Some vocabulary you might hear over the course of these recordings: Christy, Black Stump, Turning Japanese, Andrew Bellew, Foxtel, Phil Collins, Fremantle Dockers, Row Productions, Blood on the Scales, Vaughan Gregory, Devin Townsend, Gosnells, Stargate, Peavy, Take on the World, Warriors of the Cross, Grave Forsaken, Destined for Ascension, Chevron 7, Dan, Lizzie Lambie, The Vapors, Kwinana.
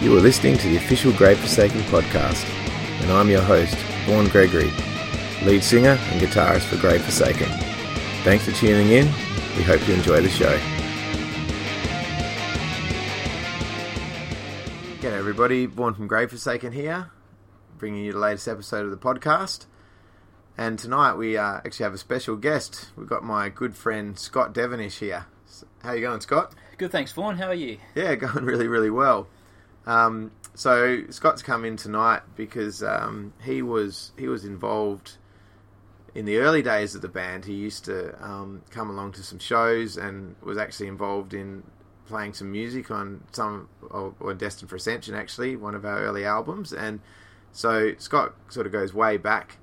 You are listening to the official Grave Forsaken podcast, and I'm your host, Vaughan Gregory, lead singer and guitarist for Grave Forsaken. Thanks for tuning in. We hope you enjoy the show. G'day everybody, Vaughan from Grave Forsaken here, bringing you the latest episode of the podcast. And tonight we actually have a special guest. We've got my good friend Scott Devonish here. How you going, Scott? Good, thanks, Vaughan. How are you? Yeah, going really, really well. So Scott's come in tonight because he was involved in the early days of the band. He used to come along to some shows and was actually involved in playing some music on some, or Destined for Ascension actually, one of our early albums. And so Scott sort of goes way back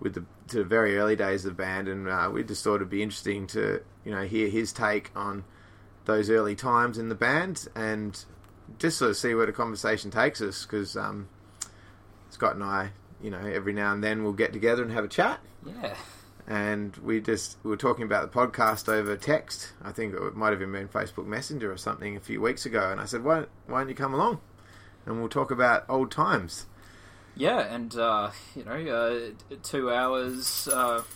with to the very early days of the band, and we just thought it'd be interesting to hear his take on those early times in the band and just sort of see where the conversation takes us, because Scott and I, every now and then we'll get together and have a chat. Yeah. And we were talking about the podcast over text. I think it might have been Facebook Messenger or something a few weeks ago. And I said, why don't you come along? And we'll talk about old times. Yeah, and 2 hours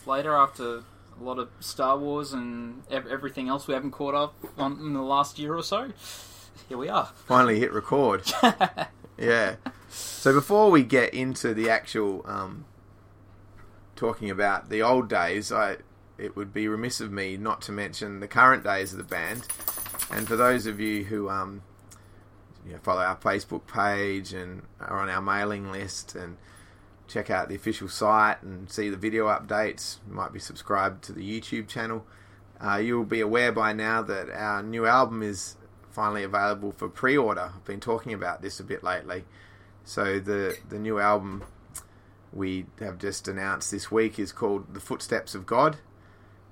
later, after a lot of Star Wars and everything else we haven't caught up on in the last year or so, here we are. Finally hit record. Yeah. So before we get into the actual talking about the old days, it would be remiss of me not to mention the current days of the band. And for those of you who follow our Facebook page and are on our mailing list and check out the official site and see the video updates, you might be subscribed to the YouTube channel, you'll be aware by now that our new album is finally available for pre-order. I've been talking about this a bit lately. So the new album we have just announced this week is called The Footsteps of God,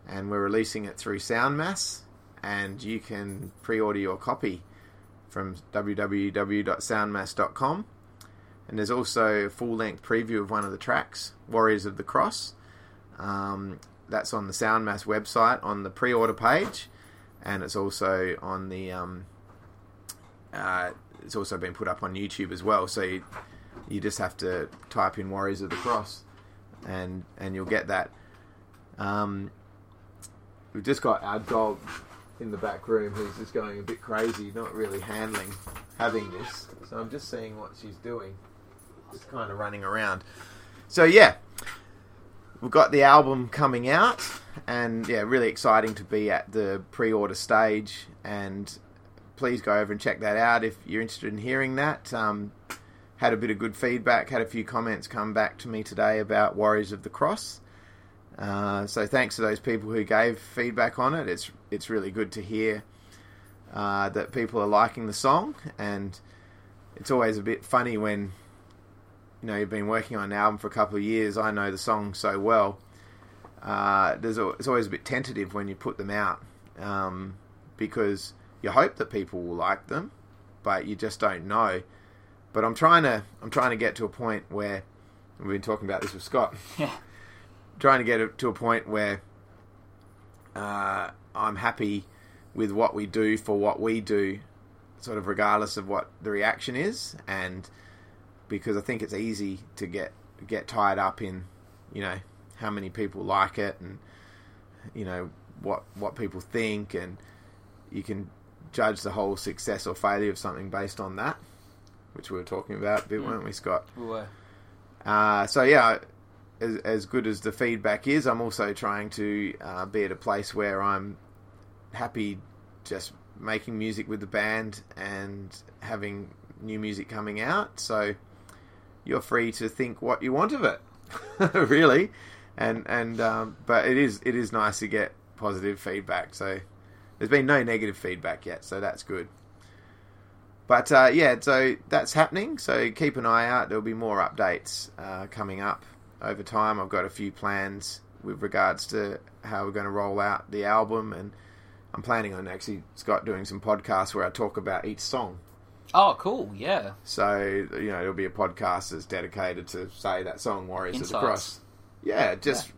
and we're releasing it through Soundmass, and you can pre-order your copy from www.soundmass.com. And there's also a full-length preview of one of the tracks, Warriors of the Cross. That's on the Soundmass website on the pre-order page, and it's also on the it's also been put up on YouTube as well. So you just have to type in Warriors of the Cross, and you'll get that. We've just got our dog in the back room who's just going a bit crazy, not really having this. So I'm just seeing what she's doing, just kind of running around. So yeah, we've got the album coming out, and yeah, really exciting to be at the pre-order stage. And please go over and check that out if you're interested in hearing that. Had a bit of good feedback, had a few comments come back to me today about Warriors of the Cross. So thanks to those people who gave feedback on it. It's really good to hear that people are liking the song, and it's always a bit funny when you've been working on an album for a couple of years. I know the song so well. It's always a bit tentative when you put them out because you hope that people will like them, but you just don't know. But I'm trying to get to a point where we've been talking about this with Scott. Yeah. Trying to get to a point where I'm happy with what we do for what we do, sort of regardless of what the reaction is, and because I think it's easy to get tied up in, how many people like it and, what people think, and you can judge the whole success or failure of something based on that, which we were talking about a bit, weren't we, Scott? We were. So yeah, as good as the feedback is, I'm also trying to be at a place where I'm happy just making music with the band and having new music coming out, so you're free to think what you want of it really, and but it is nice to get positive feedback. So there's been no negative feedback yet, so that's good. But yeah, so that's happening, so keep an eye out. There'll be more updates coming up over time. I've got a few plans with regards to how we're going to roll out the album, and I'm planning on actually, Scott, doing some podcasts where I talk about each song. Oh, cool, yeah. So, there'll be a podcast that's dedicated to, say, that song, Warriors Insights of the Cross. Yeah, just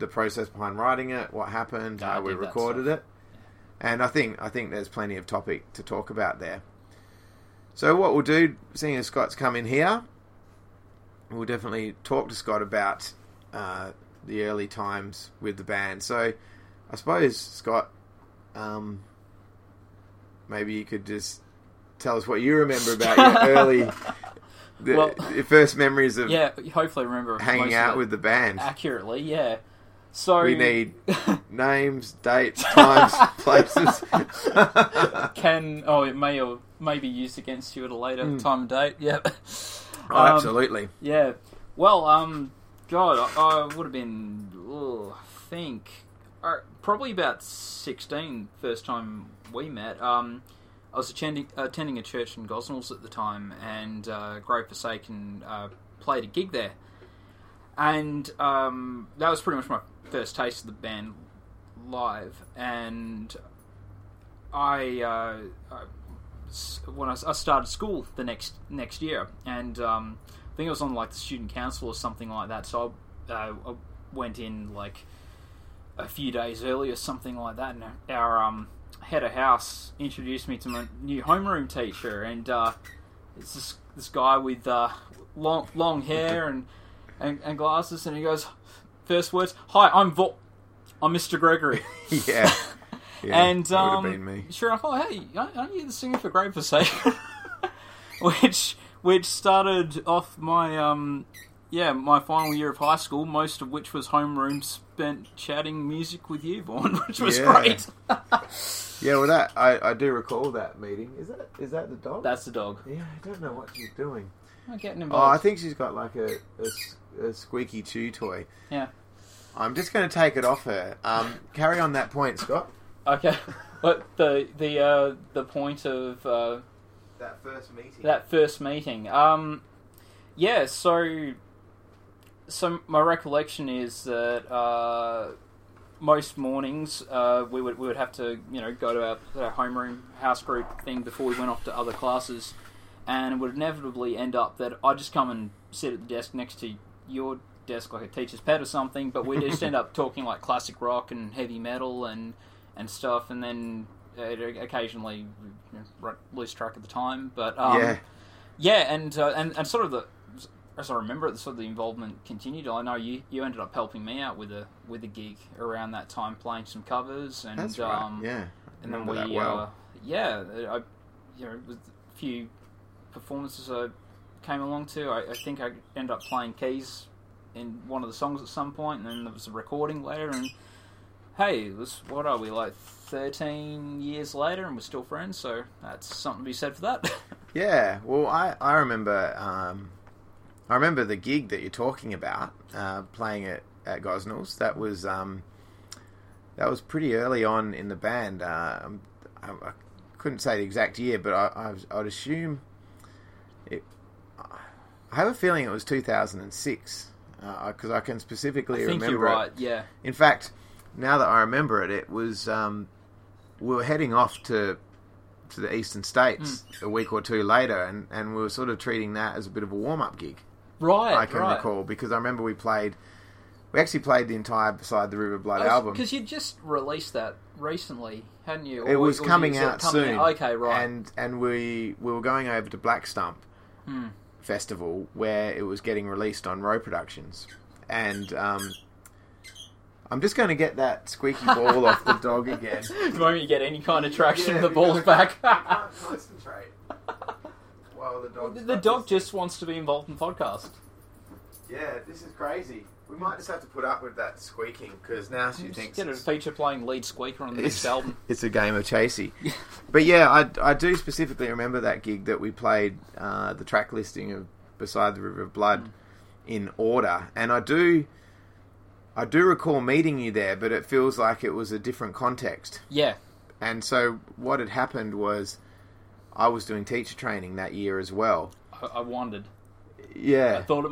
the process behind writing it, what happened, how we recorded it. And I think there's plenty of topic to talk about there. So what we'll do, seeing as Scott's come in here, we'll definitely talk to Scott about the early times with the band. So I suppose, Scott, maybe you could just tell us what you remember about your early... your first memories of... Yeah, hopefully remember... hanging out with the band. Accurately, yeah. So... we need names, dates, times, places. It may be used against you at a later time and date, yeah. Oh, absolutely. Yeah. Well, God, I would have been, probably about 16, first time we met. I was attending a church in Gosnells at the time, and Grave Forsaken played a gig there. And that was pretty much my first taste of the band live. And I started school the next year, and I think I was on like the student council or something like that. So I went in like a few days early or something like that, and our head of house introduced me to my new homeroom teacher, and it's this guy with long hair and glasses, and he goes, first words, "Hi, I'm Mr. Gregory." Yeah, and that would have been me. Sure enough, hey, aren't you the singer for Grave Forsaken? which started off my my final year of high school, most of which was homeroom spent chatting music with you, Vaughan, which was great. Yeah, well, that I do recall that meeting. Is that the dog? That's the dog. Yeah, I don't know what she's doing. I'm getting involved. Oh, I think she's got like a squeaky chew toy. Yeah. I'm just going to take it off her. Carry on that point, Scott. Okay. But the point of that first meeting. Yeah. So my recollection is that most mornings we would have to go to our homeroom house group thing before we went off to other classes, and it would inevitably end up that I'd just come and sit at the desk next to your desk like a teacher's pet or something, but we'd just end up talking like classic rock and heavy metal and stuff, and then occasionally lose track of the time, but and sort of the... as I remember it, sort of the involvement continued. I know you ended up helping me out with a gig around that time, playing some covers, and that's right. Yeah, and then we with a few performances I came along to. I think I ended up playing keys in one of the songs at some point, and then there was a recording later. And hey, what are we, like 13 years later, and we're still friends? So that's something to be said for that. Yeah, well, I remember. I remember the gig that you're talking about, playing at Gosnells. That was pretty early on in the band. I couldn't say the exact year, but I'd assume it. I have a feeling it was 2006 because I can specifically remember. I think you're right. Yeah. In fact, now that I remember it, it was we were heading off to the eastern states a week or two later, and we were sort of treating that as a bit of a warm-up gig. Right, I can recall, because I remember we actually played the entire Beside the River Blood album. Because you just released that recently, hadn't you? Or, it was coming out soon. Okay, right. And we were going over to Black Stump Festival, where it was getting released on Row Productions. And I'm just going to get that squeaky ball off the dog again. The moment you get any kind of traction, the ball's back. You can't concentrate. Well, the dog just wants to be involved in the podcast. Yeah, this is crazy. We might just have to put up with that squeaking, because now she thinks... Get a feature playing lead squeaker on the next album. It's a game of chasey. But yeah, I do specifically remember that gig that we played the track listing of Beside the River of Blood in order. And I do recall meeting you there, but it feels like it was a different context. Yeah. And so what had happened was I was doing teacher training that year as well. I wondered. Yeah. I thought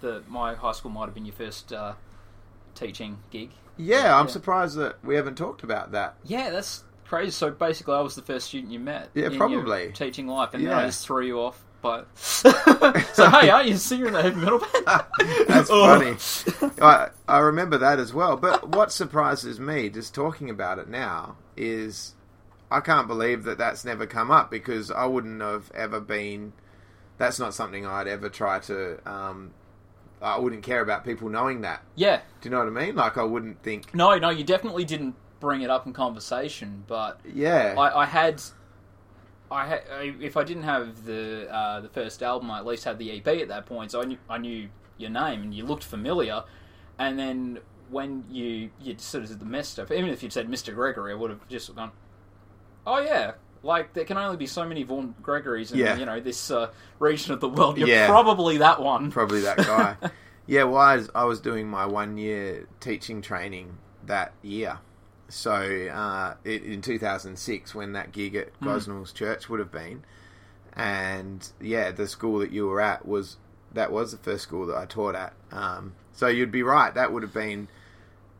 that my high school might have been your first teaching gig. Yeah, I'm surprised that we haven't talked about that. Yeah, that's crazy. So basically I was the first student you met. Yeah, in probably. Your teaching life, and then I just threw you off. But so, hey, are you a singer in the heavy metal band? That's funny. I remember that as well. But what surprises me, just talking about it now, is I can't believe that that's never come up, because I wouldn't have ever been... That's not something I'd ever try to... I wouldn't care about people knowing that. Yeah. Do you know what I mean? Like, I wouldn't think... No, you definitely didn't bring it up in conversation, but... Yeah. I had... If I didn't have the first album, I at least had the EP at that point, so I knew your name, and you looked familiar, and then... when you sort of did the mess stuff, even if you'd said Mr. Gregory, I would have just gone, oh yeah, like, there can only be so many Vaughan Gregorys in, yeah, you know, this region of the world. You're probably that one. Probably that guy. Yeah, well, I was doing my 1 year teaching training that year. So in 2006, when that gig at Gosnells Church would have been. And yeah, the school that you were at was the first school that I taught at. So you'd be right. That would have been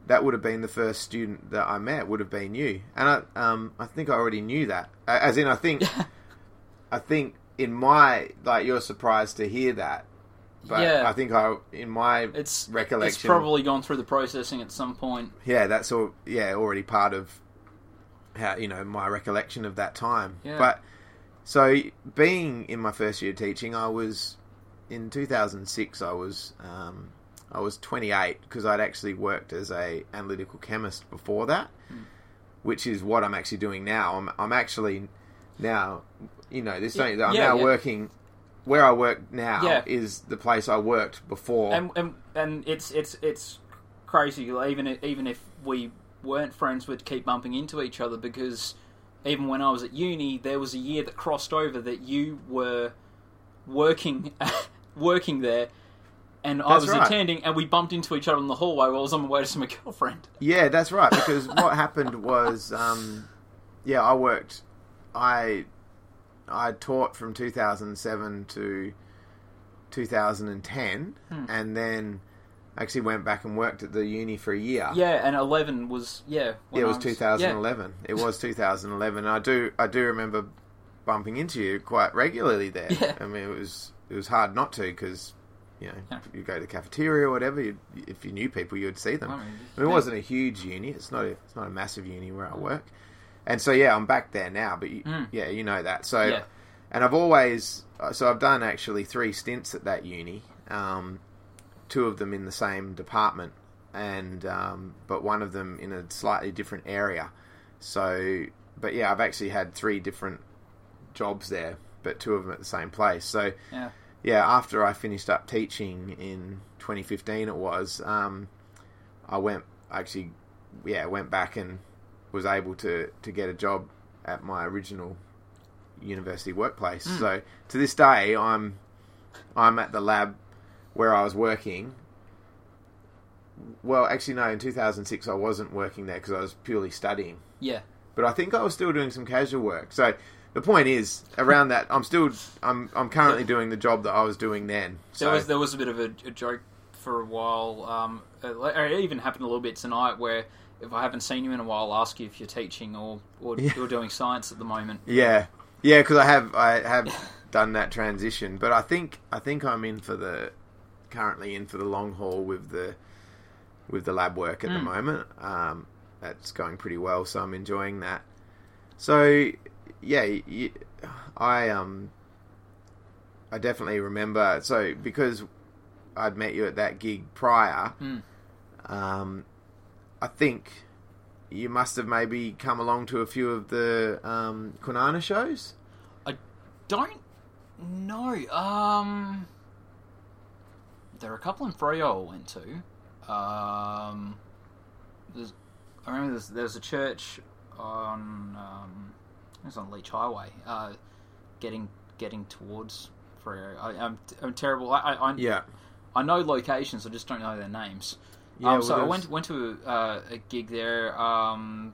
the first student that I met. Would have been you. And I think I already knew that. As in, I think in my, like, you're surprised to hear that. But yeah. I think in my recollection, it's probably gone through the processing at some point. Yeah, that's all. Yeah, already part of how, you know, my recollection of that time. Yeah. But so being in my first year of teaching, I was in 2006. I was 28, because I'd actually worked as an analytical chemist before that, which is what I'm actually doing now. I'm actually now, you know, this thing that I'm now working, where I work now is the place I worked before. And it's crazy. Even if we weren't friends, we'd keep bumping into each other, because even when I was at uni, there was a year that crossed over that you were working there. And I was attending, and we bumped into each other in the hallway while I was on my way to see my girlfriend. Yeah, that's right, because what happened was, I taught from 2007 to 2010, and then actually went back and worked at the uni for a year. Yeah, and 11 was, it was 2011. Yeah. It was 2011. I do remember bumping into you quite regularly there. Yeah. I mean, it was hard not to, because... You know, you go to the cafeteria or whatever. If you knew people, you'd see them. I mean, it wasn't a huge uni. It's not a massive uni where I work. And so I'm back there now. But you know that. So, and I've done actually 3 stints at that uni. 2 of them in the same department, and but one of them in a slightly different area. So, but I've actually had 3 different jobs there, but 2 of them at the same place. So yeah. Yeah, after I finished up teaching in 2015, it was, I went back and was able to get a job at my original university workplace. So to this day, I'm at the lab where I was working. Well, actually, no, in 2006, I wasn't working there because I was purely studying. Yeah. But I think I was still doing some casual work. So... The point is, around that, I'm currently doing the job that I was doing then. So. There was a bit of a joke for a while. It even happened a little bit tonight, where if I haven't seen you in a while, I'll ask you if you're teaching or you're doing science at the moment. Yeah, yeah, because I have done that transition, but I think I'm currently in for the long haul with the lab work at the moment. That's going pretty well, so I'm enjoying that. So. Yeah, I definitely remember. So because I'd met you at that gig prior, I think you must have maybe come along to a few of the Kwinana shows. I don't know. There are a couple in Freo I went to. I remember there's a church on. It was on Leech Highway, getting towards Freo. I'm terrible. I know locations, I just don't know their names. Yeah, so I went to a gig there. Wow,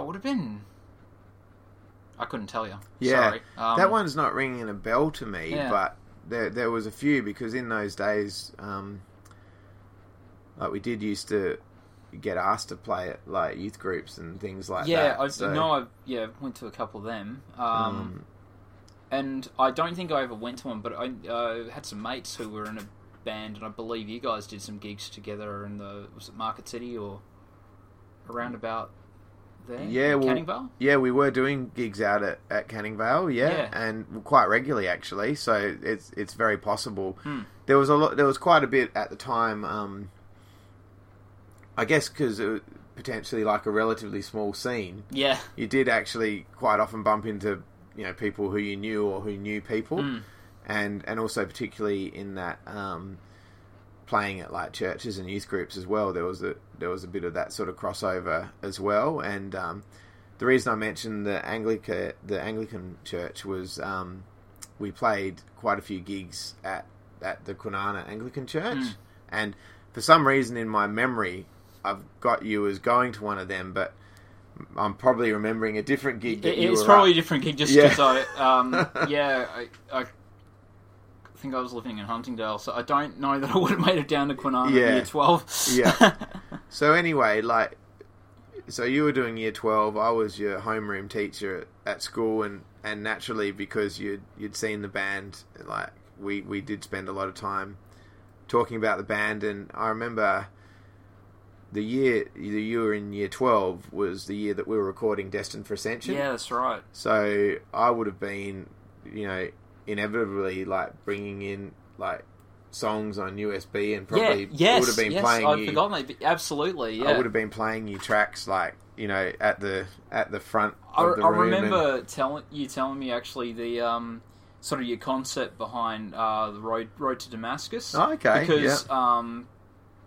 it would have been. I couldn't tell you. Yeah, sorry. That one's not ringing a bell to me, but there was a few, because in those days, like, we did used to. Get asked to play at, like, youth groups and things like that. I went to a couple of them, and I don't think I ever went to one, but I had some mates who were in a band, and I believe you guys did some gigs together in was it Market City or around about there? Yeah, well, Canning Vale? Yeah, we were doing gigs out at Canning Vale, yeah, and quite regularly actually. So it's very possible. There was a lot. There was quite a bit at the time. I guess because it was potentially like a relatively small scene. Yeah, you did actually quite often bump into people who you knew or who knew people, and also particularly in that. Playing at like churches and youth groups as well, there was a bit of that sort of crossover as well. And the reason I mentioned the Anglican church was we played quite a few gigs at the Kwinana Anglican Church, and for some reason in my memory I've got you as going to one of them, but I'm probably remembering a different gig. It's probably a different gig just because I think I was living in Huntingdale, so I don't know that I would have made it down to Kwinana in year 12. Yeah. So anyway, so you were doing year 12, I was your homeroom teacher at school, and naturally because you'd seen the band, we did spend a lot of time talking about the band. And I remember the year that you were in year 12 was the year that we were recording Destined for Ascension. Yeah, that's right. So I would have been, inevitably bringing in songs on USB and probably would have been playing you. I'd forgotten that. Absolutely, yeah. I would have been playing you tracks at the front of the room. I remember telling me actually the sort of your concept behind the road to Damascus. Oh, okay. Because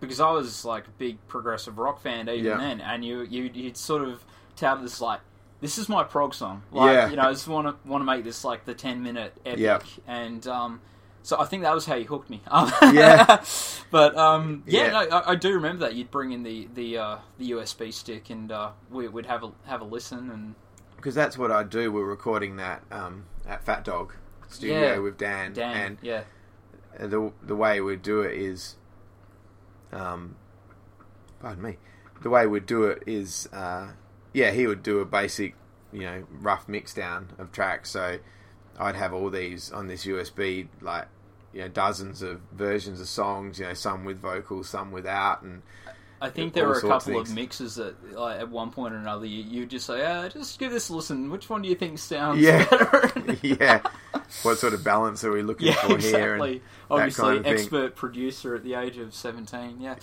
because I was a big progressive rock fan even then, and you'd sort of touted this this is my prog song. I just want to make this the 10-minute epic. Yep. And so I think that was how you hooked me. But I do remember that you'd bring in the USB stick, and we'd have a listen, and because that's what I do. We're recording that at Fat Dog Studio with Dan, and the way we do it is, he would do a basic, rough mix down of tracks. So I'd have all these on this USB, dozens of versions of songs, some with vocals, some without. And I think there were a couple of mixes that, at one point or another, you'd just say, just give this a listen. Which one do you think sounds better? What sort of balance are we looking for here? Exactly. Obviously, kind of expert producer at the age of 17, Yeah.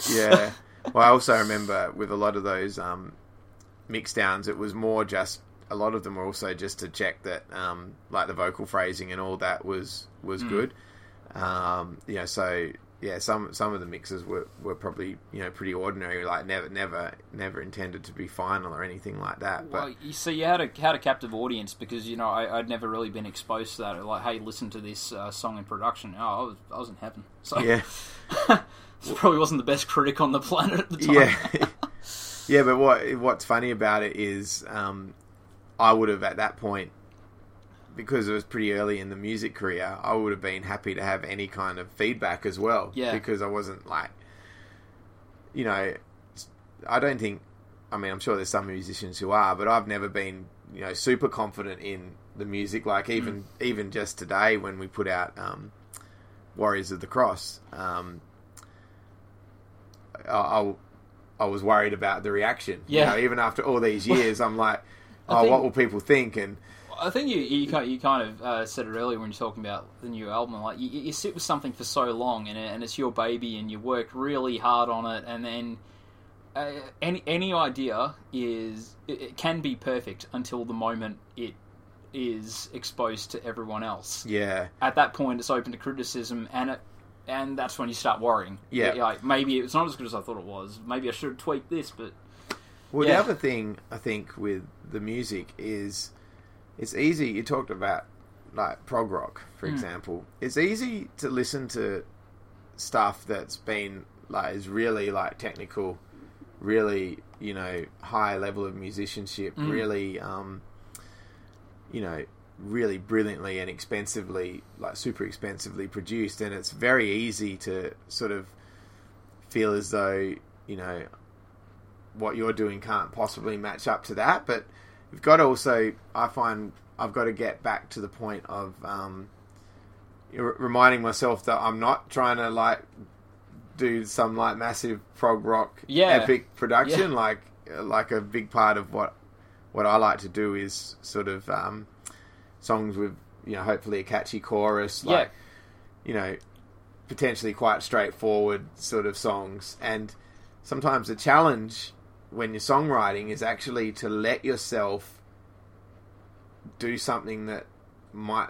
Well, I also remember with a lot of those... mixdowns, it was more just a lot of them were also just to check that the vocal phrasing and all that was good. Some of the mixes were probably pretty ordinary, never intended to be final or anything like that. But you see, you had a captive audience because I'd never really been exposed to that. Hey, listen to this song in production. I was in heaven. So probably wasn't the best critic on the planet at the time. Yeah. Yeah, but what's funny about it is I would have, at that point, because it was pretty early in the music career, I would have been happy to have any kind of feedback as well. Yeah. Because I wasn't I don't think... I mean, I'm sure there's some musicians who are, but I've never been, super confident in the music. Even just today when we put out Warriors of the Cross, I was worried about the reaction. Yeah. Even after all these years, I'm what will people think? And I think you kind of said it earlier when you're talking about the new album. You sit with something for so long, and it's your baby, and you work really hard on it, and then any idea it can be perfect until the moment it is exposed to everyone else. Yeah. At that point, it's open to criticism, and that's when you start worrying. Yeah. Maybe it's not as good as I thought it was. Maybe I should tweak this, but... Well, the other thing, I think, with the music is... It's easy... You talked about, prog rock, for example. It's easy to listen to stuff that's been, is really, technical, really, high level of musicianship, really, really brilliantly and expensively, super expensively produced, and it's very easy to sort of feel as though, what you're doing can't possibly match up to that. But you've got to also, I find, I've got to get back to the point of reminding myself that I'm not trying to, do some, massive prog rock epic production. Like a big part of what what I like to do is sort of songs with, you know, hopefully a catchy chorus, like, you know, potentially quite straightforward sort of songs. And sometimes the challenge when you're songwriting is actually to let yourself do something that might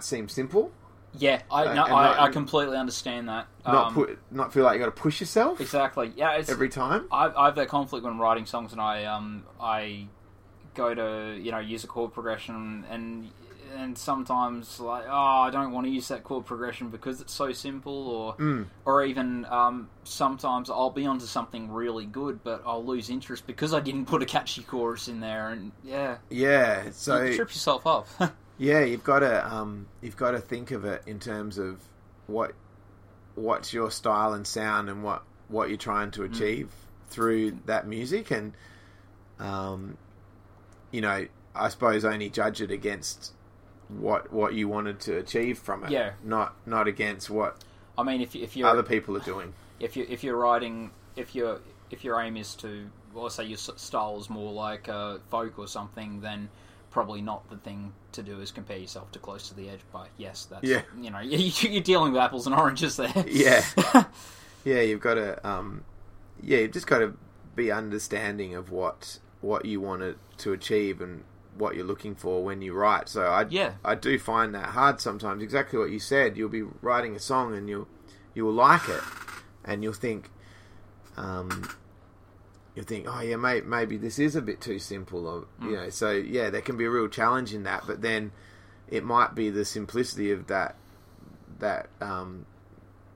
seem simple. Yeah, I completely understand that. Not feel like you got to push yourself. Exactly. Yeah, every time. I have that conflict when writing songs, and I go to, you know, use a chord progression, and sometimes like, I don't want to use that chord progression because it's so simple, or even sometimes I'll be onto something really good, but I'll lose interest because I didn't put a catchy chorus in there, and so you trip yourself up. Yeah, you've got to think of it in terms of what's your style and sound, and what you're trying to achieve through that music, and you know, I suppose only judge it against what you wanted to achieve from it. Yeah. Not against what I mean. If you're, other people are doing. If you're writing, if your aim is to, well, say your style is more like folk or something, then probably not the thing to do is compare yourself to Close to the Edge. But yes, that's you know, you're dealing with apples and oranges there. Yeah, yeah. You've got to you've just got to be understanding of what you want to achieve and what you're looking for when you write. So I do find that hard sometimes. Exactly what you said. You'll be writing a song and you'll like it, and you'll think, oh yeah, mate, maybe this is a bit too simple, or you know. So yeah, there can be a real challenge in that. But then it might be the simplicity of that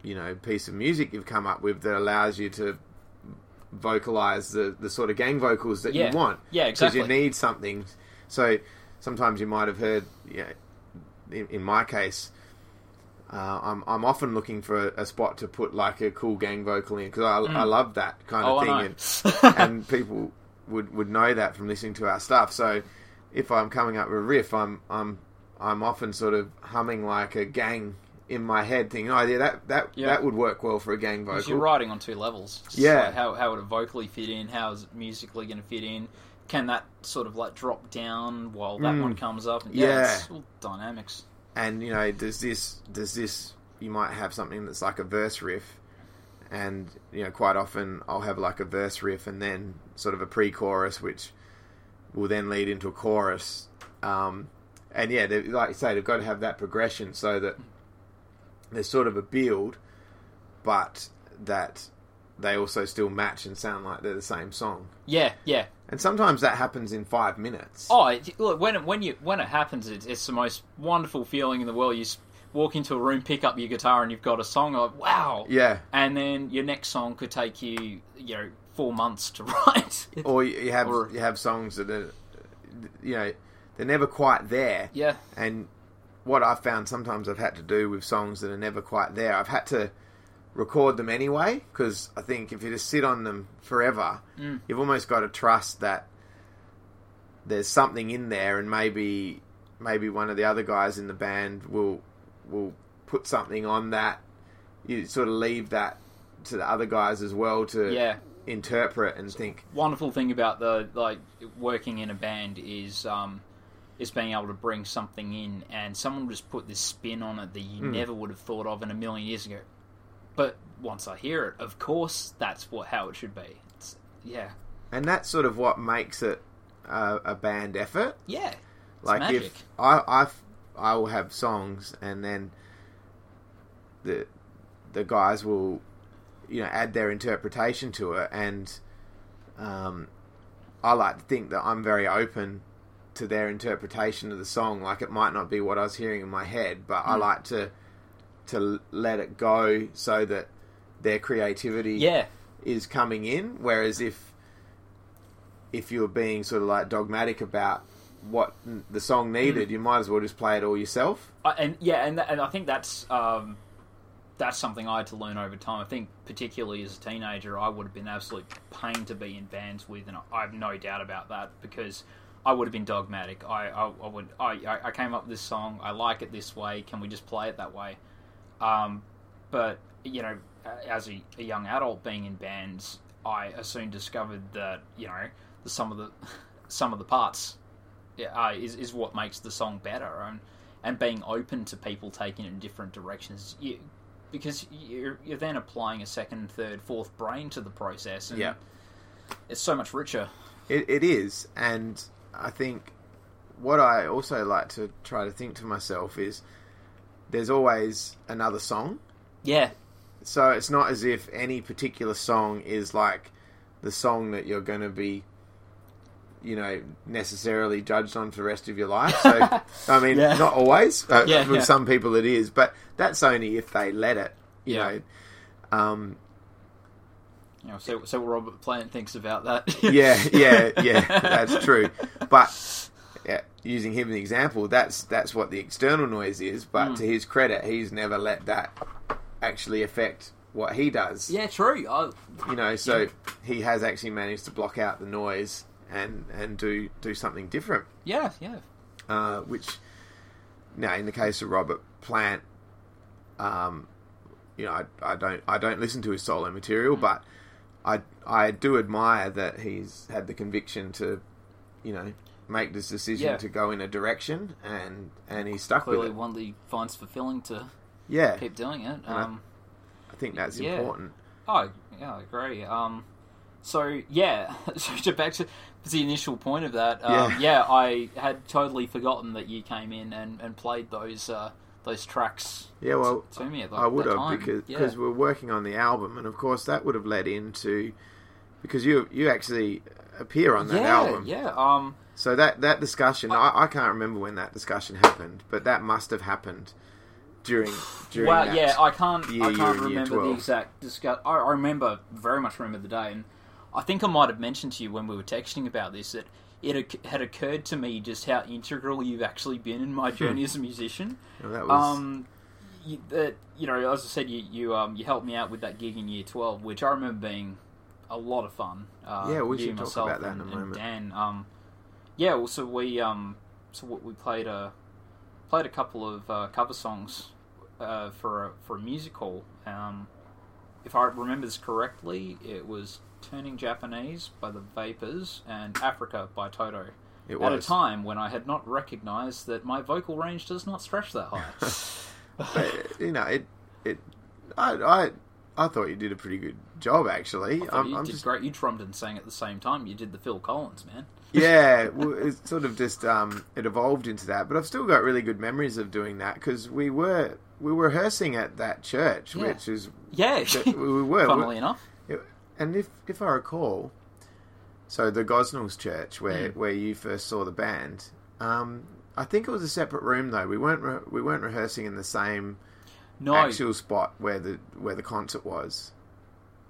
you know, piece of music you've come up with that allows you to vocalize the sort of gang vocals that you want. Yeah, exactly. Because you need something. So sometimes you might have heard, in my case, I'm often looking for a spot to put like a cool gang vocal in, because I love that kind of thing, and people would know that from listening to our stuff. So if I'm coming up with a riff, I'm often sort of humming like a gang in my head, thinking, oh yeah, that would work well for a gang vocal. Because you're writing on two levels. Yeah. Like how would it vocally fit in? How is it musically going to fit in? Can that sort of like drop down while that one comes up? And it's all dynamics. And you know, there's this. You might have something that's like a verse riff, and you know, quite often I'll have like a verse riff and then sort of a pre-chorus, which will then lead into a chorus. And yeah, like you say, they've got to have that progression so that there's sort of a build, but that they also still match and sound like they're the same song. Yeah, yeah. And sometimes that happens in 5 minutes. Oh, look, when it happens, it's the most wonderful feeling in the world. You walk into a room, pick up your guitar, and you've got a song. Like, wow. Yeah. And then your next song could take you, you know, 4 months to write. Or you have songs that are, you know, they're never quite there. Yeah. And what I've found sometimes I've had to do with songs that are never quite there, I've had to record them anyway, because I think if you just sit on them forever, you've almost got to trust that there's something in there, and maybe one of the other guys in the band will put something on that. You sort of leave that to the other guys as well to interpret and think. Wonderful thing about working in a band is being able to bring something in, and someone will just put this spin on it that you never would have thought of in a million years ago. But once I hear it, of course, that's how it should be. It's, and that's sort of what makes it a band effort. Yeah, it's like magic. If I will have songs, and then the guys will, you know, add their interpretation to it, and I like to think that I'm very open to their interpretation of the song. Like, it might not be what I was hearing in my head, but I like to let it go so that their creativity is coming in. Whereas if you're being sort of like dogmatic about what the song needed, you might as well just play it all yourself. And I think that's something I had to learn over time. I think particularly as a teenager, I would have been an absolute pain to be in bands with, and I have no doubt about that, because I would have been dogmatic. I came up with this song, I like it this way, can we just play it that way? But, you know, as a young adult being in bands, I soon discovered that, you know, some of the some of the parts is what makes the song better, and being open to people taking it in different directions, because you're then applying a second, third, fourth brain to the process, and it's so much richer. It is, and I think what I also like to try to think to myself is there's always another song. Yeah. So it's not as if any particular song is like the song that you're going to be, you know, necessarily judged on for the rest of your life. So, I mean, not always. With some people it is, but that's only if they let it, you know. You know, so Robert Plant thinks about that. That's true. But using him as an example, that's what the external noise is. But to his credit, he's never let that actually affect what he does. Yeah, true. He has actually managed to block out the noise and do something different. Yeah, yeah. Which, now in the case of Robert Plant, I don't listen to his solo material, but I do admire that he's had the conviction to, make this decision to go in a direction, and he's stuck with it. Clearly one that he finds fulfilling to keep doing it. I think that's important. Oh, yeah, I agree. So back to the initial point of that, I had totally forgotten that you came in and played those tracks to me at that time. I would have, because we're working on the album, and of course that would have led into... Because you actually appear on that album. Yeah, so that discussion, I can't remember when that discussion happened, but that must have happened during well, that I can't remember the exact discussion. I very much remember the day, and I think I might have mentioned to you when we were texting about this that it had occurred to me just how integral you've actually been in my journey as a musician. Well, that was... as I said, you helped me out with that gig in Year 12, which I remember being a lot of fun. We should talk about that in a moment. Dan, we played a couple of cover songs for a music hall. If I remember this correctly, it was Turning Japanese by The Vapors and Africa by Toto. It was. At a time when I had not recognised that my vocal range does not stretch that high. But, I thought you did a pretty good job, actually. You did great. You drummed and sang at the same time. You did the Phil Collins, man. Yeah, well, it's sort of just it evolved into that. But I've still got really good memories of doing that, because we were rehearsing at that church, which is we were funnily enough. And if I recall, so the Gosnells church where you first saw the band, I think it was a separate room though. We weren't rehearsing in the same. No. Actual spot where the concert was.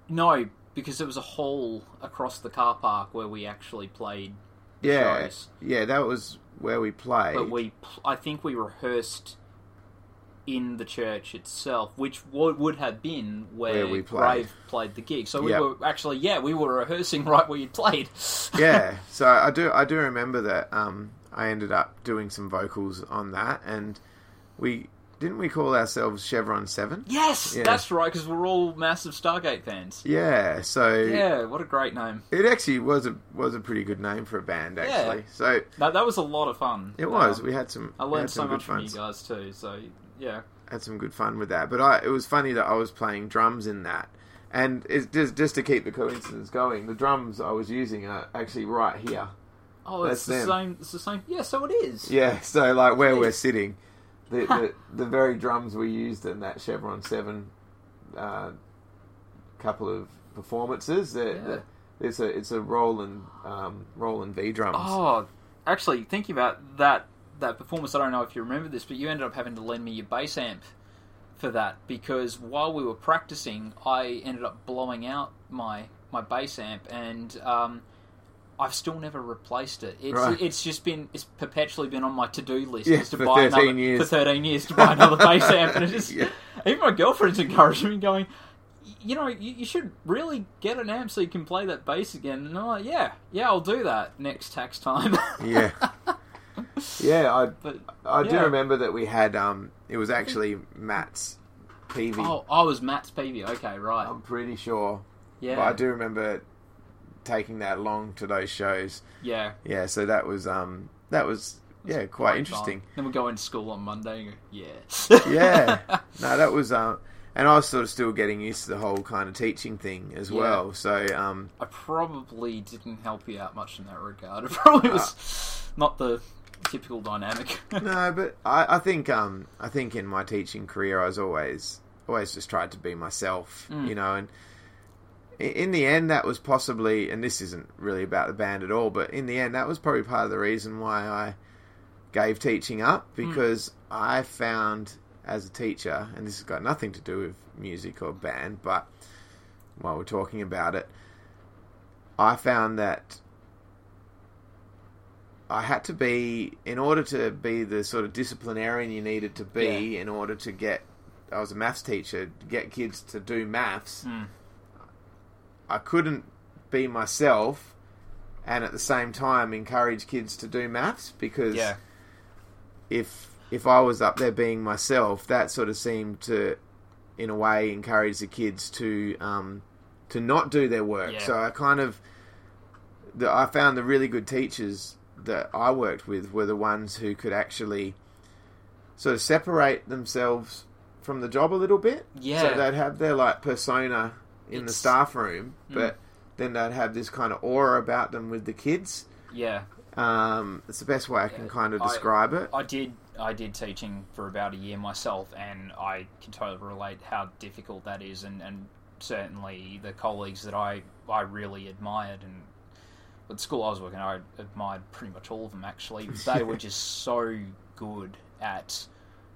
No, because there was a hall across the car park where we actually played shows. Yeah, that was where we played. But I think we rehearsed in the church itself, which would have been where Grave played the gig. So we were actually, we were rehearsing right where you played. Yeah, so I do remember that I ended up doing some vocals on that, and we... Didn't we call ourselves Chevron 7? Yes, that's right, because we're all massive Stargate fans. Yeah, so... Yeah, what a great name. It actually was a pretty good name for a band, actually. Yeah. So that was a lot of fun. It was. We had some... I learned so much from you guys, too, so, yeah. Had some good fun with that. But it was funny that I was playing drums in that. And it's just to keep the coincidence going, the drums I was using are actually right here. Oh, it's the same... Yeah, so it is. Yeah, so, like, where we're sitting... The very drums we used in that Chevron 7 couple of performances. It's a Roland V-drums. Oh, actually, thinking about that performance, I don't know if you remember this, but you ended up having to lend me your bass amp for that, because while we were practicing, I ended up blowing out my bass amp, and... I've still never replaced it. It's perpetually been on my to-do list to buy another bass amp. And even my girlfriend's encouraging me, going, you should really get an amp so you can play that bass again. And I'm like, I'll do that next tax time. Yeah. Yeah, I do remember that we had, it was actually Matt's Peavy. Oh, it was Matt's Peavy. Okay, right. I'm pretty sure. Yeah. But I do remember... taking that along to those shows. Yeah. Yeah, so that was quite interesting. Fun. Then we go into school on Monday and go, yeah. Yeah. No, that was... and I was sort of still getting used to the whole kind of teaching thing as well. So I probably didn't help you out much in that regard. It probably was not the typical dynamic. No, but I think in my teaching career, I was always just tried to be myself, you know. And in the end, that was possibly, and this isn't really about the band at all, but in the end, that was probably part of the reason why I gave teaching up, because I found, as a teacher, and this has got nothing to do with music or band, but while we're talking about it, I found that I had to be, in order to be the sort of disciplinarian you needed to be, in order to get, I was a maths teacher, get kids to do maths, I couldn't be myself and at the same time encourage kids to do maths, because if I was up there being myself, that sort of seemed to, in a way, encourage the kids to not do their work. Yeah. So I I found the really good teachers that I worked with were the ones who could actually sort of separate themselves from the job a little bit. Yeah. So they'd have their, like, persona in the staff room, but then they'd have this kind of aura about them with the kids. Yeah. It's the best way I can kind of describe it. I did teaching for about a year myself, and I can totally relate how difficult that is, and certainly the colleagues that I really admired, and at the school I was working at, I admired pretty much all of them, actually. They were just so good at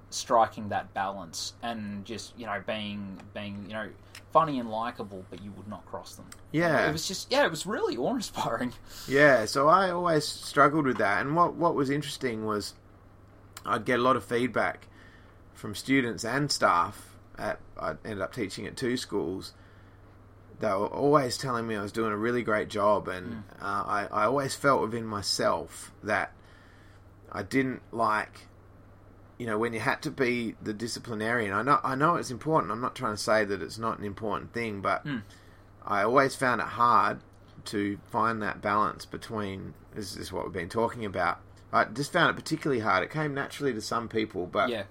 striking that balance, and just, you know, being, you know, funny and likable, but you would not cross them. Yeah. It was just, it was really awe-inspiring. Yeah, so I always struggled with that, and what was interesting was I'd get a lot of feedback from students and staff. I ended up teaching at two schools. They were always telling me I was doing a really great job, and I always felt within myself that I didn't like, you know, when you had to be the disciplinarian. I know it's important. I'm not trying to say that it's not an important thing, but I always found it hard to find that balance between, this is what we've been talking about, I just found it particularly hard. It came naturally to some people, but, you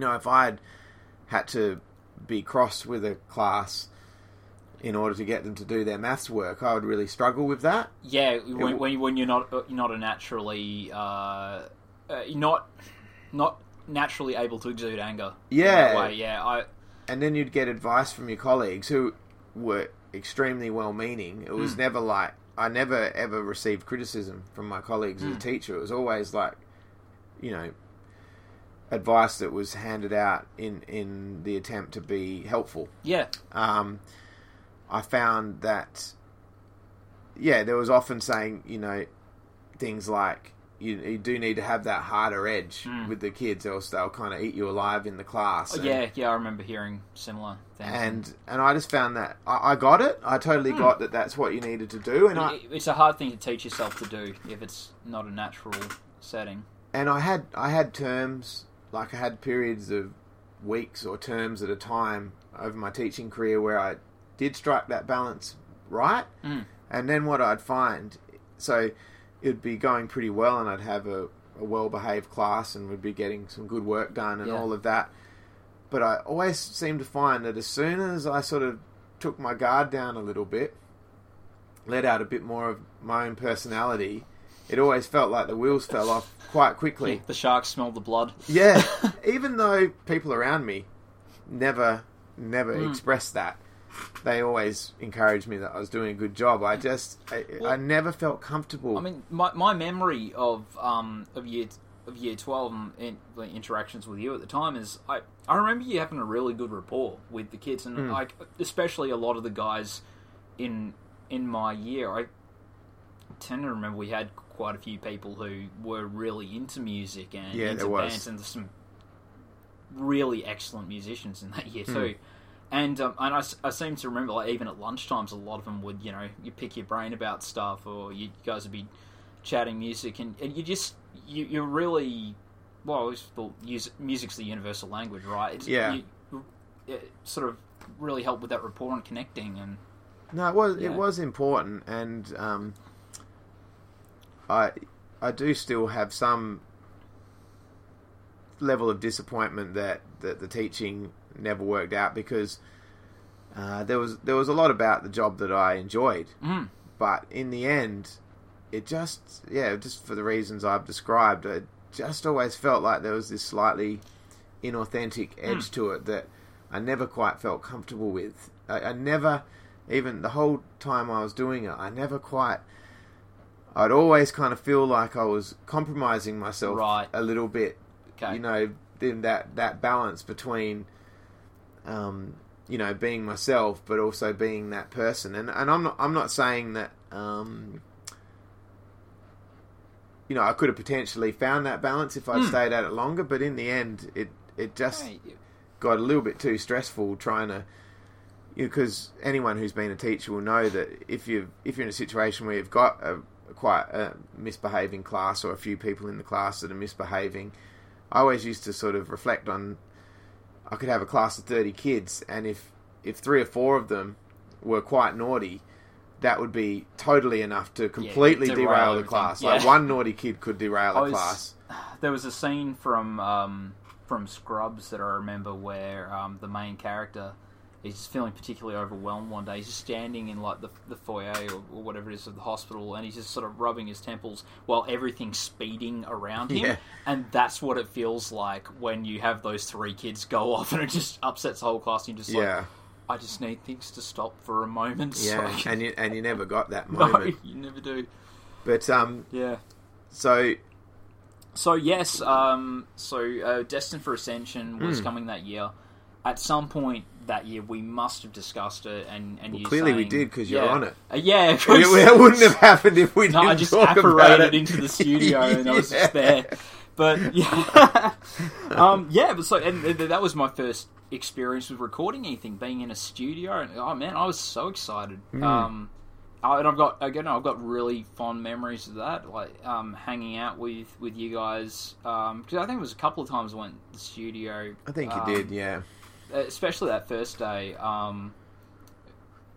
know, if I had to be crossed with a class in order to get them to do their maths work, I would really struggle with that. Yeah, when you're not a naturally not naturally able to exude anger. Yeah, in that way. Yeah. And then you'd get advice from your colleagues who were extremely well-meaning. It was never like, I never, ever received criticism from my colleagues as a teacher. It was always like, you know, advice that was handed out in the attempt to be helpful. Yeah. I found that, there was often saying, you know, things like, you do need to have that harder edge with the kids, else they'll kind of eat you alive in the class. Oh, I remember hearing similar things. And I just found that I got it. I totally got that that's what you needed to do. And it's a hard thing to teach yourself to do if it's not a natural setting. And I had terms, like I had periods of weeks or terms at a time over my teaching career where I did strike that balance right. And then what I'd find... So... it'd be going pretty well, and I'd have a well-behaved class, and we'd be getting some good work done and all of that. But I always seemed to find that as soon as I sort of took my guard down a little bit, let out a bit more of my own personality, it always felt like the wheels fell off quite quickly. The sharks smelled the blood. Yeah, even though people around me never expressed that. They always encouraged me that I was doing a good job. I never felt comfortable. I mean, my memory of year 12 and the interactions with you at the time is I remember you having a really good rapport with the kids, and like especially a lot of the guys in my year. I tend to remember we had quite a few people who were really into music and into bands, and some really excellent musicians in that year too. And I seem to remember, like, even at lunchtimes, a lot of them would, you know, you pick your brain about stuff, or you guys would be chatting music, and you just, you're really, well, I always thought music's the universal language, right? It sort of really helped with that rapport and connecting, and No, it was it was important, and I do still have some level of disappointment that, the teaching never worked out, because there was a lot about the job that I enjoyed, but in the end, it just just for the reasons I've described, it just always felt like there was this slightly inauthentic edge to it that I never quite felt comfortable with. I never, even the whole time I was doing it, I never quite. I'd always kind of feel like I was compromising myself a little bit. Okay. You know, in that balance between, you know, being myself but also being that person. And I'm not saying that, you know, I could have potentially found that balance if I'd stayed at it longer. But in the end, it just got a little bit too stressful trying to. Because anyone who's been a teacher will know that if you're in a situation where you've got quite a misbehaving class or a few people in the class that are misbehaving, I always used to sort of reflect on, I could have a class of 30 kids, and if 3 or 4 of them were quite naughty, that would be totally enough to completely derail the class. Yeah. Like one naughty kid could derail a class. There was a scene from Scrubs that I remember where the main character. He's just feeling particularly overwhelmed one day. He's just standing in like the foyer or whatever it is of the hospital, and he's just sort of rubbing his temples while everything's speeding around him. Yeah. And that's what it feels like when you have those 3 kids go off, and it just upsets the whole class. And you're just like, I just need things to stop for a moment. Yeah, so. and you never got that moment. No, you never do. But So Destined for Ascension was coming that year. At some point that year, we must have discussed it, and well, you clearly saying, we did because you're on it. It wouldn't have happened if we didn't talk about it. I just apparated into the studio and I was just there. But and that was my first experience with recording anything, being in a studio. And oh man, I was so excited. I've got really fond memories of that, like hanging out with you guys. Because I think it was a couple of times I went to the studio. I think you did, yeah. Especially that first day. I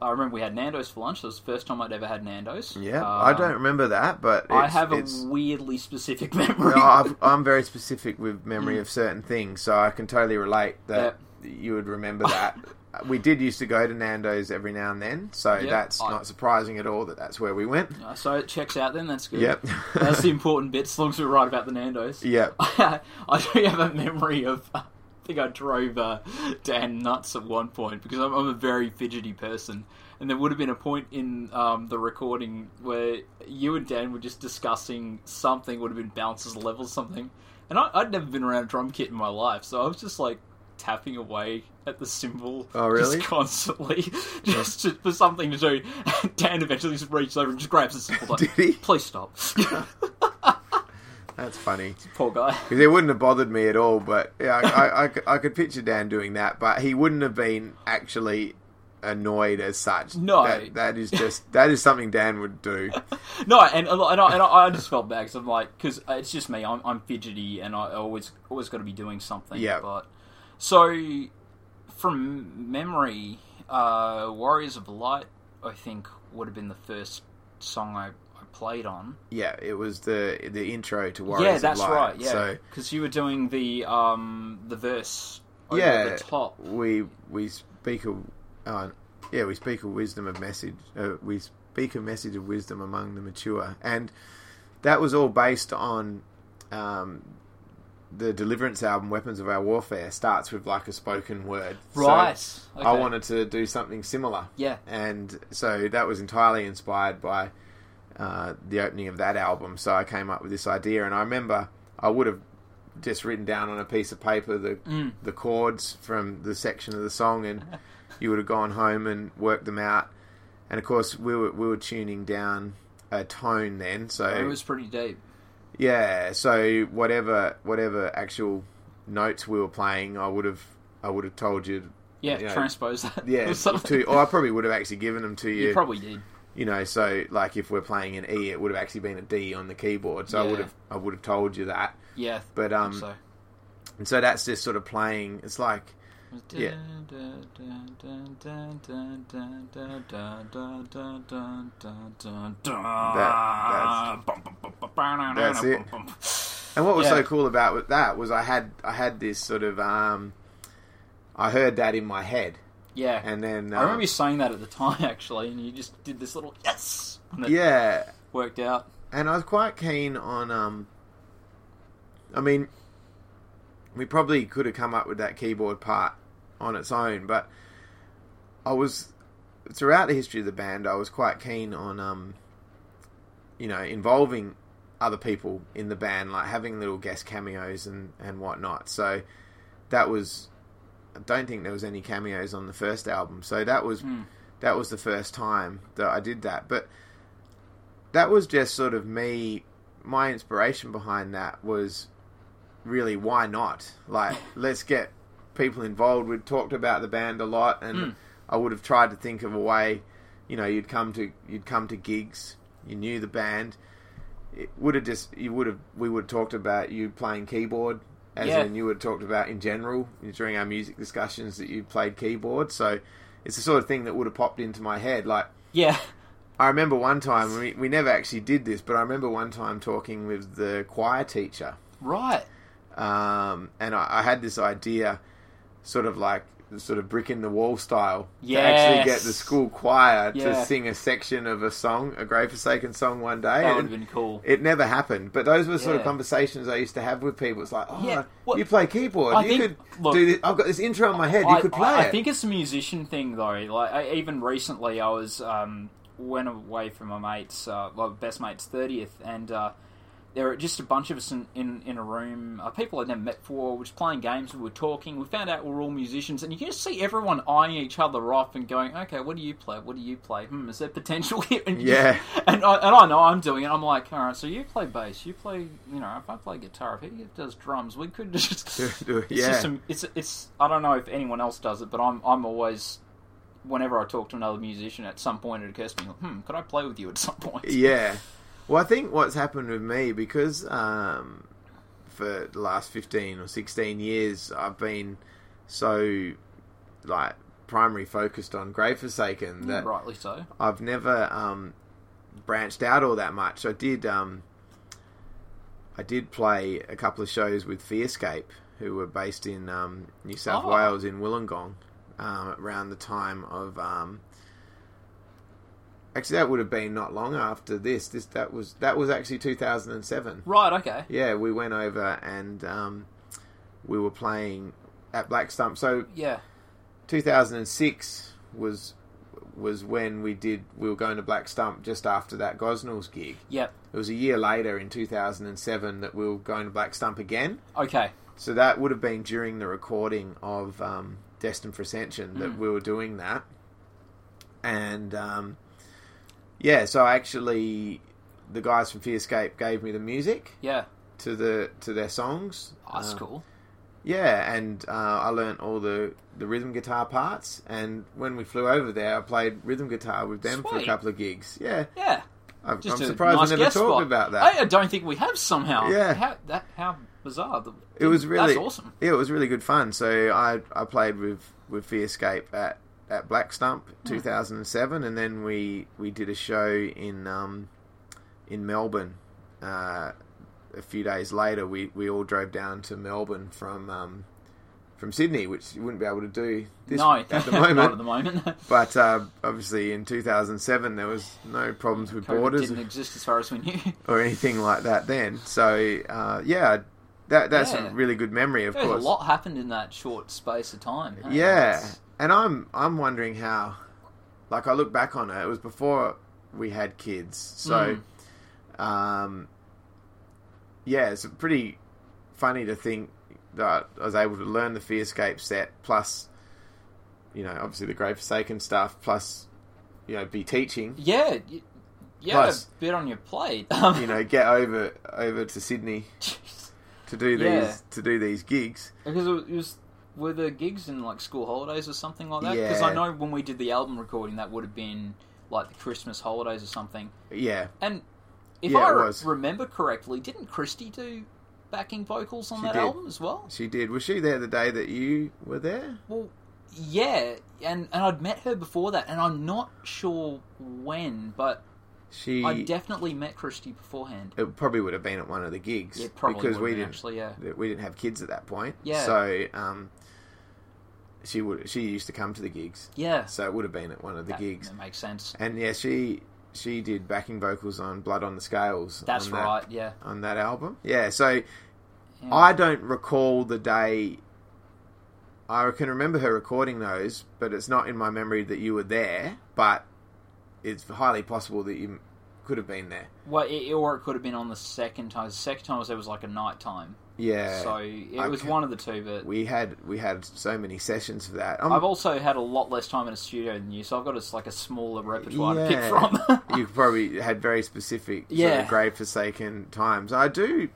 remember we had Nando's for lunch. It was the first time I'd ever had Nando's. Yeah, I don't remember that, but I have a weirdly specific memory. No, I'm very specific with memory of certain things, so I can totally relate that you would remember that. We did used to go to Nando's every now and then, so that's not surprising at all that that's where we went. So it checks out then, that's good. Yep. That's the important bit, as long as we're right about the Nando's. Yep. I do have a memory of... I think I drove Dan nuts at one point, because I'm a very fidgety person, and there would have been a point in the recording where you and Dan were just discussing something, would have been bounces, levels, something, and I'd never been around a drum kit in my life, so I was just like tapping away at the cymbal just constantly, just for something to do. Dan eventually just reaches over and just grabs the cymbal. Did he? Please stop. That's funny. Poor guy. Because it wouldn't have bothered me at all, but yeah, I could picture Dan doing that, but he wouldn't have been actually annoyed as such. No. That is something Dan would do. No, and I just felt bad, because I'm like, because it's just me, I'm fidgety, and I always got to be doing something. Yeah. But, so, from memory, Warriors of Light, I think, would have been the first song I played on. Yeah, it was the intro to Warriors of Light. Yeah, that's right, yeah. Because you were doing the verse over the top. We speak a message of wisdom among the mature. And that was all based on the Deliverance album, Weapons of Our Warfare, starts with like a spoken word. Right. So okay. I wanted to do something similar. Yeah. And so that was entirely inspired by the opening of that album, so I came up with this idea, and I remember I would have just written down on a piece of paper the chords from the section of the song, and you would have gone home and worked them out. And of course, we were tuning down a tone then, so it was pretty deep. Yeah, so whatever actual notes we were playing, I would have told you. Yeah, you know, transpose that. Yeah, or I probably would have actually given them to you. You probably did. You know, so like if we're playing an E, it would have actually been a D on the keyboard. So I would have told you that. Yeah, but so. And so that's just sort of playing. It's like Yeah. That's it. And what was so cool about that was I had this sort of I heard that in my head. Yeah. And then I remember you saying that at the time actually, and you just did this little yes. And it worked out. And I was quite keen on I mean, we probably could have come up with that keyboard part on its own, but I was throughout the history of the band I was quite keen on involving other people in the band, like having little guest cameos and whatnot. So that was, I don't think there was any cameos on the first album, so that was the first time that I did that. But that was just sort of my inspiration behind that was really, why not? Like, let's get people involved. We'd talked about the band a lot, and I would have tried to think of a way, you'd come to gigs, you knew the band. We would have talked about you playing keyboard, as in you would have talked about in general during our music discussions that you played keyboard. So it's the sort of thing that would have popped into my head. Like, yeah, I remember one time, we never actually did this, but I remember one time talking with the choir teacher. Right. And I had this idea, sort of brick in the wall style, to actually get the school choir to sing a section of a song, a Grave Forsaken song one day. That would have been cool. It never happened, but those were the sort of conversations I used to have with people. It's like, you play keyboard, do this. I've got this intro in my head, you could play it. I think it's a musician thing though. Like, even recently I was went away from my mate's, best mate's 30th, and there were just a bunch of us in a room, people I'd never met before. We were just playing games, we were talking, we found out we were all musicians, and you can just see everyone eyeing each other up and going, okay, what do you play? Is there potential here? And I know I'm doing it. I'm like, alright, so you play bass, you play, if I play guitar, if he does drums, we could just... I don't know if anyone else does it, but I'm always... Whenever I talk to another musician, at some point it occurs to me, could I play with you at some point? Yeah. Well, I think what's happened with me, because for the last 15 or 16 years, I've been so, primary focused on Grave Forsaken that rightly so. I've never branched out all that much. I did play a couple of shows with Fearscape, who were based in New South Wales in Wollongong, around the time of... Actually, that would have been not long after this. That was actually 2007. Right, okay. Yeah, we went over and we were playing at Black Stump. So 2006 was when we were going to Black Stump just after that Gosnells gig. Yep. It was a year later in 2007 that we were going to Black Stump again. Okay. So that would have been during the recording of Destined for Ascension that we were doing that. And... so actually, the guys from Fearscape gave me the music. Yeah. To their songs. That's cool. Yeah, and I learnt all the rhythm guitar parts. And when we flew over there, I played rhythm guitar with them for a couple of gigs. Yeah. Yeah. I'm surprised we never talked about that. I don't think we have somehow. Yeah. How bizarre. It was really... That's awesome. Yeah, it was really good fun. So I played with Fearscape at Black Stump 2007, and then we did a show in Melbourne a few days later. We all drove down to Melbourne from Sydney, which you wouldn't be able to do at the moment. Not at the moment. But obviously in 2007 there was no problems with COVID borders. Didn't exist as far as we knew, or anything like that then. So that's a really good memory. Of course, a lot happened in that short space of time. Hey? Yeah. And I'm wondering how, I look back on it was before we had kids, so it's pretty funny to think that I was able to learn the Fearscape set, plus, obviously the Grave Forsaken stuff, plus, be teaching. Yeah, plus, a bit on your plate. Get over to Sydney to do these gigs, because it was. Were there gigs in, school holidays or something like that? Because I know when we did the album recording, that would have been, the Christmas holidays or something. Yeah. And if I remember correctly, didn't Christy do backing vocals on album as well. She did. Was she there the day that you were there? Well, yeah, and I'd met her before that, and I'm not sure when, but I definitely met Christy beforehand. It probably would have been at one of the gigs. Yeah, probably because we didn't have kids at that point. Yeah. So she used to come to the gigs. Yeah. So it would have been at one of the gigs. That makes sense. And yeah, she did backing vocals on Blood on the Scales. That's right, yeah. On that album. Yeah, so yeah. I don't recall the day. I can remember her recording those, but it's not in my memory that you were there, but it's highly possible that you could have been there. Well, it could have been on the second time. The second time was there was like a night time. Yeah. So it was one of the two, but... We had so many sessions for that. I've also had a lot less time in a studio than you, so I've got a smaller repertoire to pick from. You've probably had very specific sort of Grave Forsaken times. I do...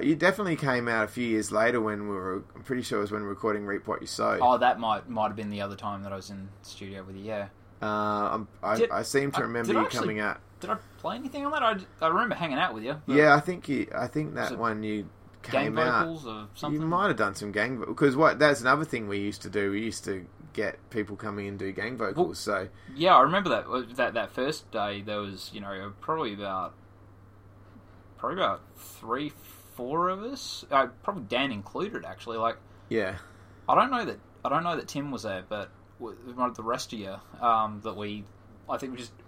You definitely came out a few years later when we were... I'm pretty sure it was when we were recording Reap What You Sow. Oh, that might have been the other time that I was in the studio with you, yeah. I seem to remember you coming out. Did I play anything on that? I remember hanging out with you. Yeah, I think that one you came out. Gang vocals or something? You might have done some gang vocals. Because that's another thing we used to do. We used to get people coming and do gang vocals. Well, so yeah, I remember that first day there was, you know, probably about 3-4 of us. Probably Dan included, actually. Like, yeah, I don't know that Tim was there, but the rest of you it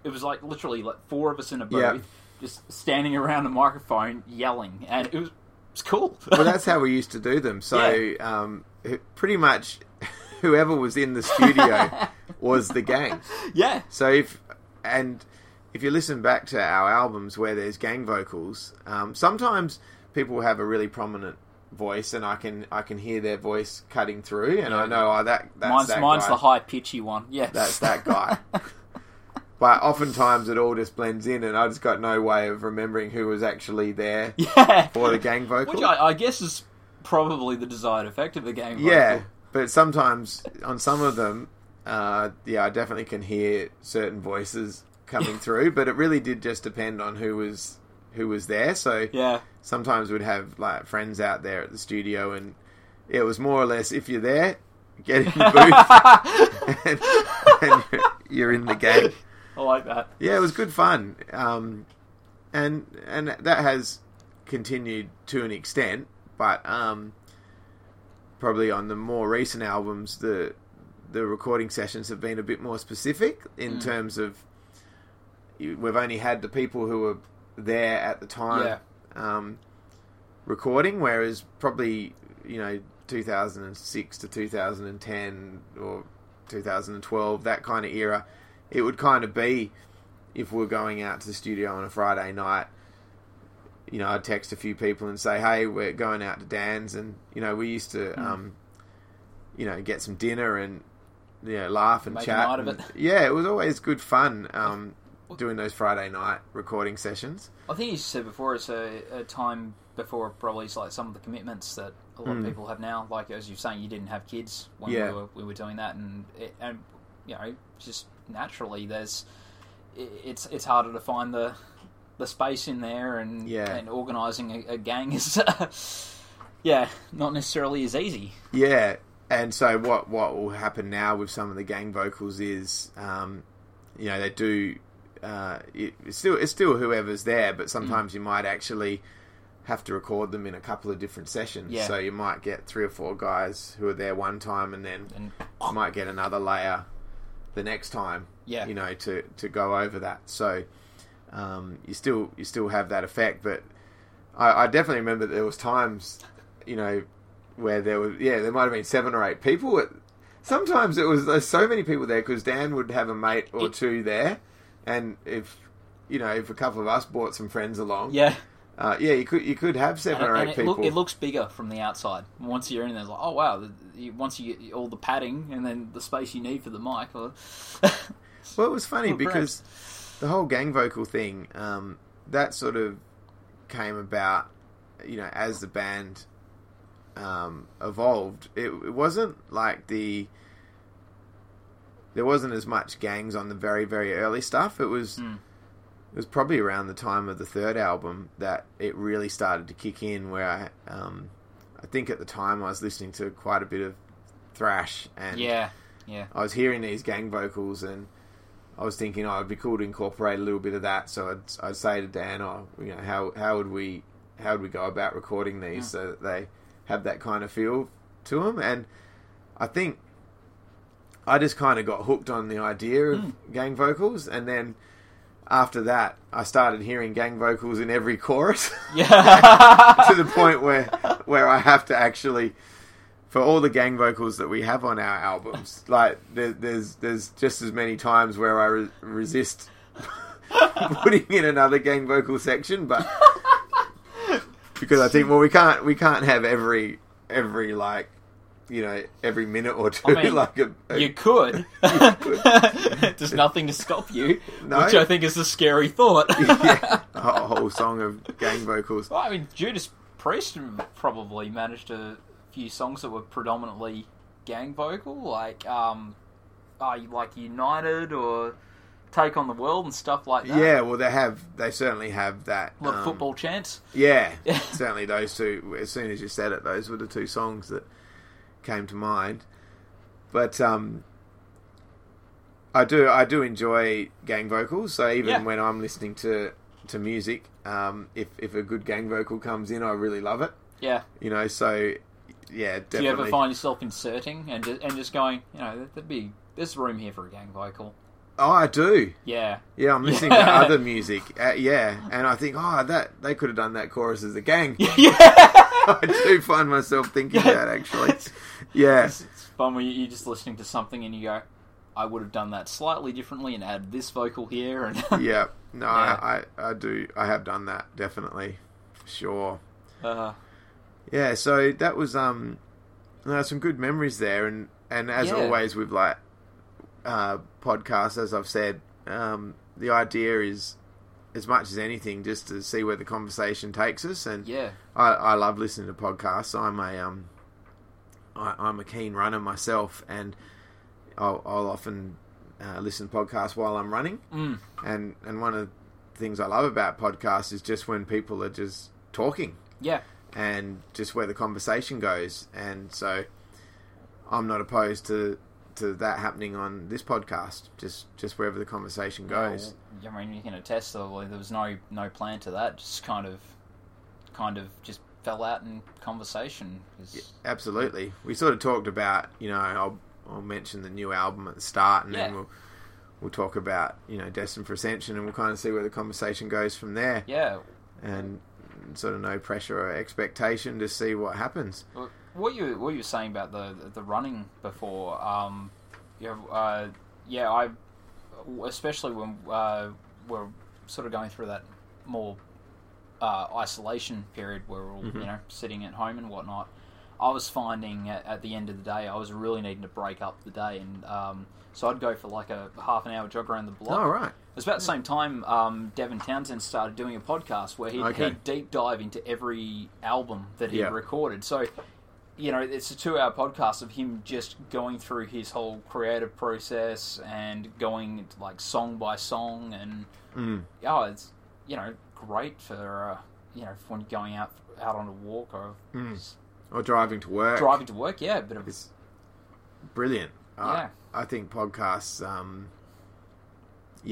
was like literally like 4 of us in a booth, just standing around a microphone yelling, and it was cool. Well, that's how we used to do them. So pretty much whoever was in the studio was the gang. Yeah. So if you listen back to our albums where there's gang vocals, sometimes people have a really prominent voice, and I can hear their voice cutting through, and I know that's mine's guy. The high pitchy one. Yes, that's that guy. But oftentimes it all just blends in, and I just got no way of remembering who was actually there for the gang vocal, which I guess is probably the desired effect of the gang vocal. Yeah, but sometimes on some of them, I definitely can hear certain voices coming through, but it really did just depend on who was there. So sometimes we'd have like friends out there at the studio, and it was more or less, if you're there, get in the booth and you're in the game. I like that. Yeah, it was good fun. And that has continued to an extent, but probably on the more recent albums, the recording sessions have been a bit more specific in terms of we've only had the people who were there at the time recording, whereas probably, you know, 2006 to 2010 or 2012, that kind of era, it would kind of be, if we're going out to the studio on a Friday night, you know, I'd text a few people and say, hey, we're going out to Dan's, and, you know, we used to you know, get some dinner and, you know, laugh and chat and, it was always good fun doing those Friday night recording sessions. I think you said before, it's a time before probably like some of the commitments that a lot of people have now. Like, as you're saying, you didn't have kids when we were doing that, and you know, just naturally, it's harder to find the space in there, and organising a gang is not necessarily as easy. Yeah, and so what will happen now with some of the gang vocals is, you know, they do. It's still whoever's there, but sometimes you might actually have to record them in a couple of different sessions. Yeah. So you might get 3 or 4 guys who are there one time, and then you might get another layer the next time. Yeah. You know, to go over that. So you still have that effect, but I definitely remember there was times, you know, where there might have been 7 or 8 people. Sometimes it was so many people there because Dan would have a mate or two there. And if a couple of us brought some friends along, you could have 7 or 8 people. It looks bigger from the outside. Once you're in there, it's like, oh wow! Once you get all the padding and then the space you need for the mic. Well, it was funny because the whole gang vocal thing that sort of came about, you know, as the band evolved. It wasn't like there wasn't as much gangs on the very, very early stuff. It was it was probably around the time of the third album that it really started to kick in, where I think at the time I was listening to quite a bit of thrash, and I was hearing these gang vocals, and I was thinking, oh, it'd be cool to incorporate a little bit of that. So I'd say to Dan, oh, you know, how would we go about recording these so that they have that kind of feel to them? And I think I just kind of got hooked on the idea of gang vocals, and then after that, I started hearing gang vocals in every chorus. Yeah, to the point where I have to actually, for all the gang vocals that we have on our albums, like there's just as many times where I resist putting in another gang vocal section, but because I think, well, we can't have every like, you know, every minute or two. I mean, like you could. You could. There's nothing to stop you, no? Which I think is a scary thought. Yeah, a whole song of gang vocals. Well, I mean, Judas Priest probably managed a few songs that were predominantly gang vocal, like United or Take on the World and stuff like that. Yeah, well, they certainly have that. Like football chants. Yeah, certainly those two. As soon as you said it, those were the two songs that came to mind. But I do enjoy gang vocals, so even when I'm listening to music, if a good gang vocal comes in, I really love it. Yeah, you know, so yeah, definitely. Do you ever find yourself inserting and just going, you know, there's room here for a gang vocal? Oh, I do. Yeah, I'm listening to other music, and I think, oh, that they could have done that chorus as a gang. Yeah. I do find myself thinking that, actually. Yeah. It's fun when you're just listening to something and you go, I would have done that slightly differently and add this vocal here. And yeah. No, yeah. I do. I have done that, definitely. Sure. Yeah, so that was some good memories there. And as always with like podcasts, as I've said, the idea is, as much as anything, just to see where the conversation takes us, and I love listening to podcasts. I'm a I'm a keen runner myself, and I'll often listen to podcasts while I'm running. And one of the things I love about podcasts is just when people are just talking, and just where the conversation goes. And so I'm not opposed to that happening on this podcast, just wherever the conversation goes. Yeah, well, I mean, you can attest though, there was no plan to that, just kind of just fell out in conversation. Yeah, absolutely. We sort of talked about, you know, I'll mention the new album at the start, and then we'll talk about, you know, Destined for Ascension, and we'll kind of see where the conversation goes from there. Yeah. And sort of no pressure or expectation, to see what happens. Well, What you were saying about the running before? I especially when we're sort of going through that more isolation period where we're all you know, sitting at home and whatnot. I was finding at the end of the day I was really needing to break up the day, and so I'd go for like a half an hour jog around the block. Oh, right. It was about the same time Devin Townsend started doing a podcast where he'd deep dive into every album that he'd recorded. So, you know, it's a 2-hour podcast of him just going through his whole creative process and going like song by song, and it's, you know, great for you know, when going out on a walk or driving to work. Driving to work, yeah, it's brilliant. I think podcasts,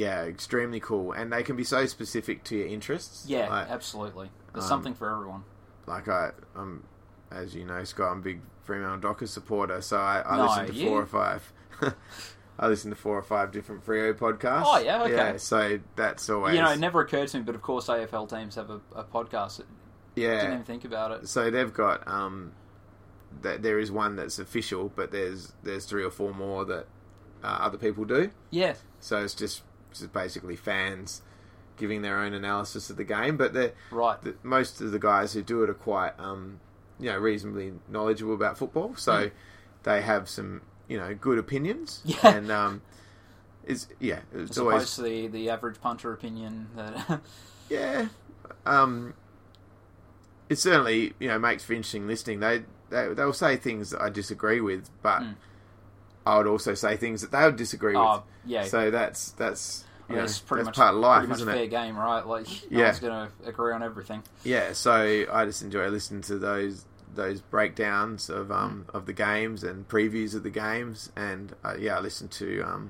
extremely cool, and they can be so specific to your interests. Yeah, like, absolutely. There's something for everyone. Like I'm. As you know, Scott, I'm a big Fremantle Dockers supporter, so I listen to 4 or 5. I listen to 4 or 5 different Freo podcasts. Oh, yeah, okay. Yeah, so that's always... You know, it never occurred to me, but of course AFL teams have a podcast. Yeah. I didn't even think about it. So they've got... there is one that's official, but there's 3 or 4 more that other people do. Yeah. So it's just basically fans giving their own analysis of the game, but most of the guys who do it are quite... you know, reasonably knowledgeable about football, so they have some, you know, good opinions. Yeah. And it's always as opposed to the average punter opinion. That it certainly, you know, makes for interesting listening. They'll say things that I disagree with, but I would also say things that they would disagree with. Yeah, so that's Yeah, that's part of life, isn't it? Pretty much fair game, right? Like, no one's going to agree on everything. Yeah, so I just enjoy listening to those breakdowns of the games and previews of the games, and I listened to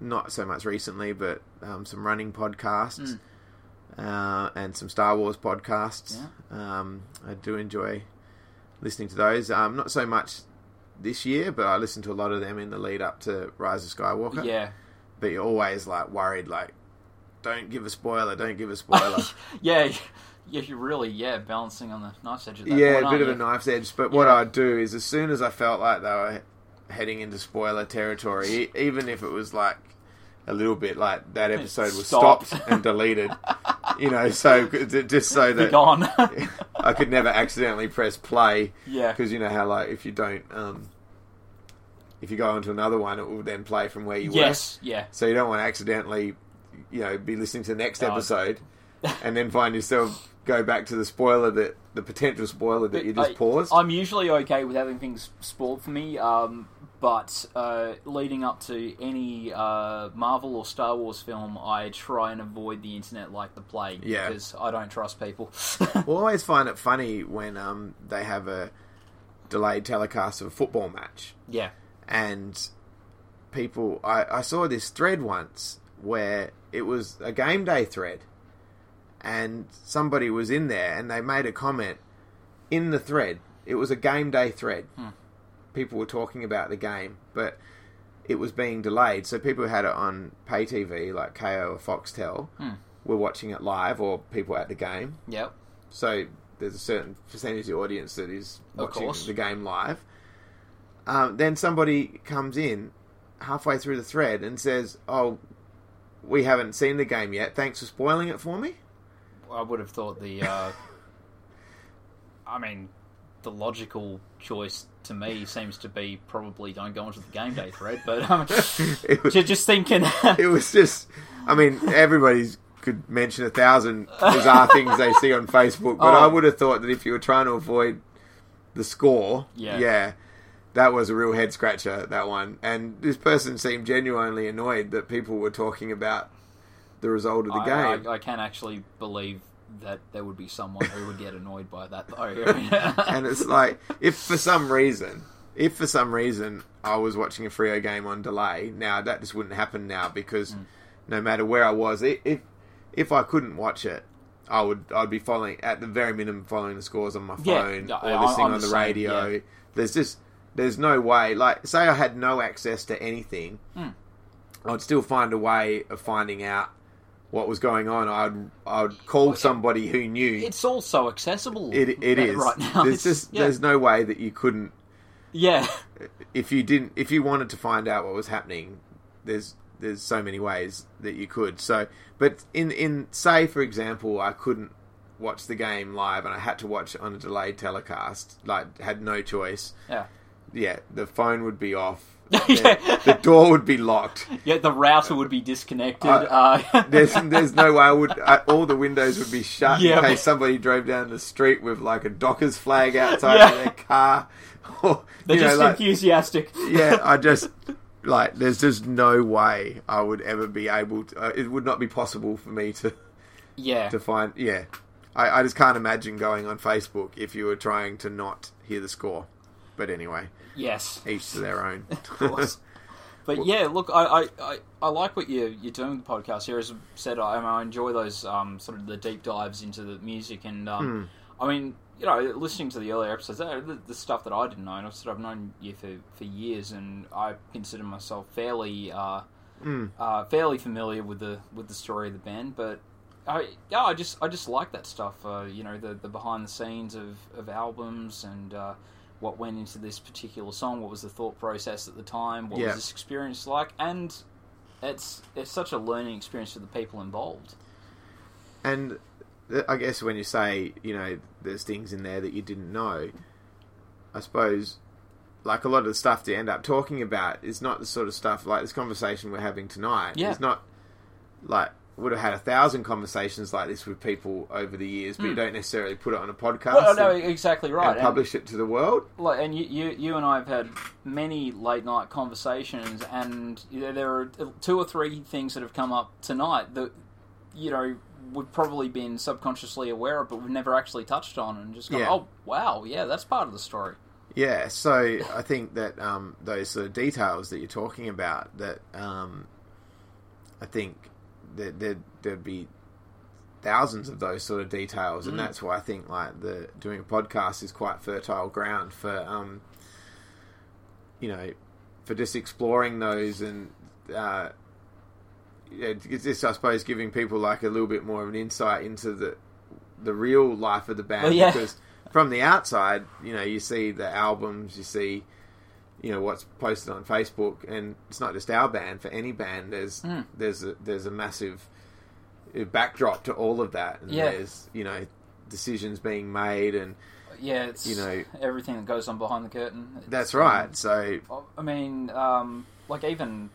not so much recently, but some running podcasts and some Star Wars podcasts. Yeah. I do enjoy listening to those. Not so much this year, but I listened to a lot of them in the lead up to Rise of Skywalker. Yeah, but you're always worried, don't give a spoiler, yeah. Yeah, you're really, balancing on the knife's edge at that point, aren't you? A bit of a knife's edge. But what I'd do is, as soon as I felt like they were heading into spoiler territory, even if it was a little bit, that episode was stopped and deleted, so just so that gone. I could never accidentally press play. Yeah. Because you know how, if you don't... if you go onto another one, it will then play from where you were. Yes, yeah. So you don't want to accidentally, be listening to the next episode and then find yourself... go back to the spoiler that... the potential spoiler that you just paused. I'm usually okay with having things spoiled for me, but leading up to any Marvel or Star Wars film, I try and avoid the internet like the plague, because I don't trust people. I always find it funny when they have a delayed telecast of a football match. Yeah. And people... I saw this thread once where it was a game day thread, and somebody was in there and they made a comment in the thread. It was a game day thread. People were talking about the game, but it was being delayed, so people who had it on pay TV like KO or Foxtel were watching it live, or people at the game. Yep. So there's a certain percentage of the audience that is watching the game live. Then somebody comes in halfway through the thread and says, "Oh, we haven't seen the game yet, thanks for spoiling it for me." I would have thought the logical choice to me seems to be probably don't go onto the game day thread, but just thinking... it was just... everybody could mention 1,000 bizarre things they see on Facebook, but I would have thought that if you were trying to avoid the score, that was a real head-scratcher, that one. And this person seemed genuinely annoyed that people were talking about the result of the game. I can actually believe that there would be someone who would get annoyed by that, though. And it's if for some reason I was watching a Frio game on delay, now that just wouldn't happen now, because no matter where I was, if I couldn't watch it, I'd be following, at the very minimum, following the scores on my phone, or listening on the radio. Yeah. There's no way, say I had no access to anything, I'd still find a way of finding out what was going on. I'd call somebody who knew. It's all so accessible. It is right now. There's no way that you couldn't. Yeah. If you wanted to find out what was happening, there's so many ways that you could. So, but in say for example, I couldn't watch the game live and I had to watch it on a delayed telecast. Had no choice. Yeah. Yeah. The phone would be off. The door would be locked. Yeah, the router would be disconnected. There's no way I would... all the windows would be shut in case somebody drove down the street with a Dockers flag outside of their car. Or, they're just enthusiastic. Yeah, I just... there's just no way I would ever be able to... it would not be possible for me to... Yeah. To find... Yeah. I just can't imagine going on Facebook if you were trying to not hear the score. But anyway... Yes. Each to their own. Of course. But I like what you're doing with the podcast here. As I said, I enjoy those sort of the deep dives into the music, and listening to the earlier episodes, the stuff that I didn't know, and I've known you for years, and I consider myself fairly familiar with the story of the band, but I just like that stuff. The behind the scenes of albums and. What went into this particular song? What was the thought process at the time? What was this experience like? And it's such a learning experience for the people involved. And I guess when you say there's things in there that you didn't know, I suppose a lot of the stuff to end up talking about is not the sort of stuff this conversation we're having tonight. Yeah. It's not would have had 1,000 conversations like this with people over the years, but you don't necessarily put it on a podcast. Well, no, exactly right. And publish it to the world. Like, and you and I have had many late night conversations, and there are 2 or 3 things that have come up tonight that, you know, we've probably been subconsciously aware of, but we've never actually touched on, and just gone, oh, wow, yeah, that's part of the story. Yeah, so I think that those sort of details that you're talking about, that I think that there'd be thousands of those sort of details, and that's why I think like the doing a podcast is quite fertile ground for you know, for just exploring those, and it's just, I suppose, giving people like a little bit more of an insight into the real life of the band. Well, yeah. Because from the outside, you know, you see the albums, you see, you know, what's posted on Facebook, and it's not just our band. For any band, there's a massive backdrop to all of that, and there's, you know, decisions being made, and it's, you know, everything that goes on behind the curtain. That's right. So I mean, like even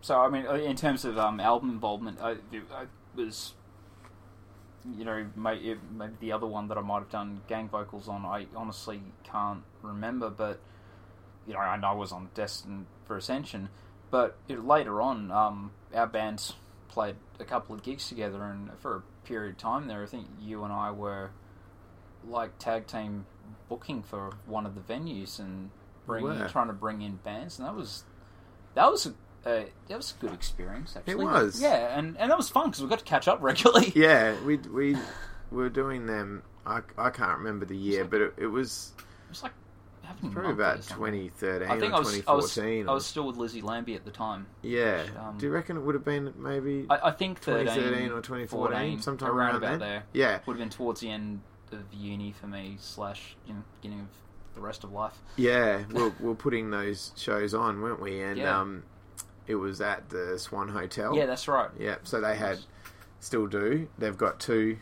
so, I mean, in terms of album involvement, I was. You know, maybe the other one that I might have done gang vocals on, I honestly can't remember, but, you know, I know I was on Destined for Ascension, but you know, later on, our bands played a couple of gigs together, and for a period of time there, I think you and I were, like, tag team booking for one of the venues, and trying to bring in bands, and that was that was a good experience, actually. It was. Yeah, and that was fun, because we got to catch up regularly. Yeah, we were doing them, I can't remember the year, but it was... It was like having probably about 2013 I think, or 2014. I was still with Lizzie Lambie at the time. Yeah. Which, do you reckon it would have been maybe... I think 2013 or 2014, sometime around about there. Yeah. Would have been towards the end of uni for me, / you know, beginning of the rest of life. Yeah, we're putting those shows on, weren't we? And, yeah. It was at the Swan Hotel. Yeah, that's right. Yeah, so they had, still do. They've got two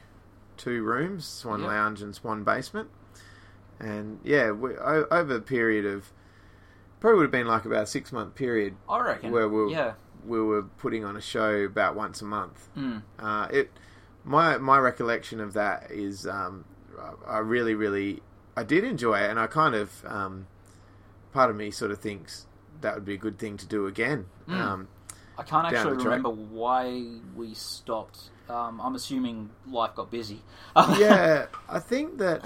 rooms, Swan Lounge and Swan Basement. And yeah, we, over a period of probably would have been like about a 6-month period, I reckon, where we were putting on a show about once a month. My recollection of that is I really, really, I did enjoy it, and I kind of part of me sort of thinks that would be a good thing to do again. I can't actually remember why we stopped. I'm assuming life got busy. Yeah, I think that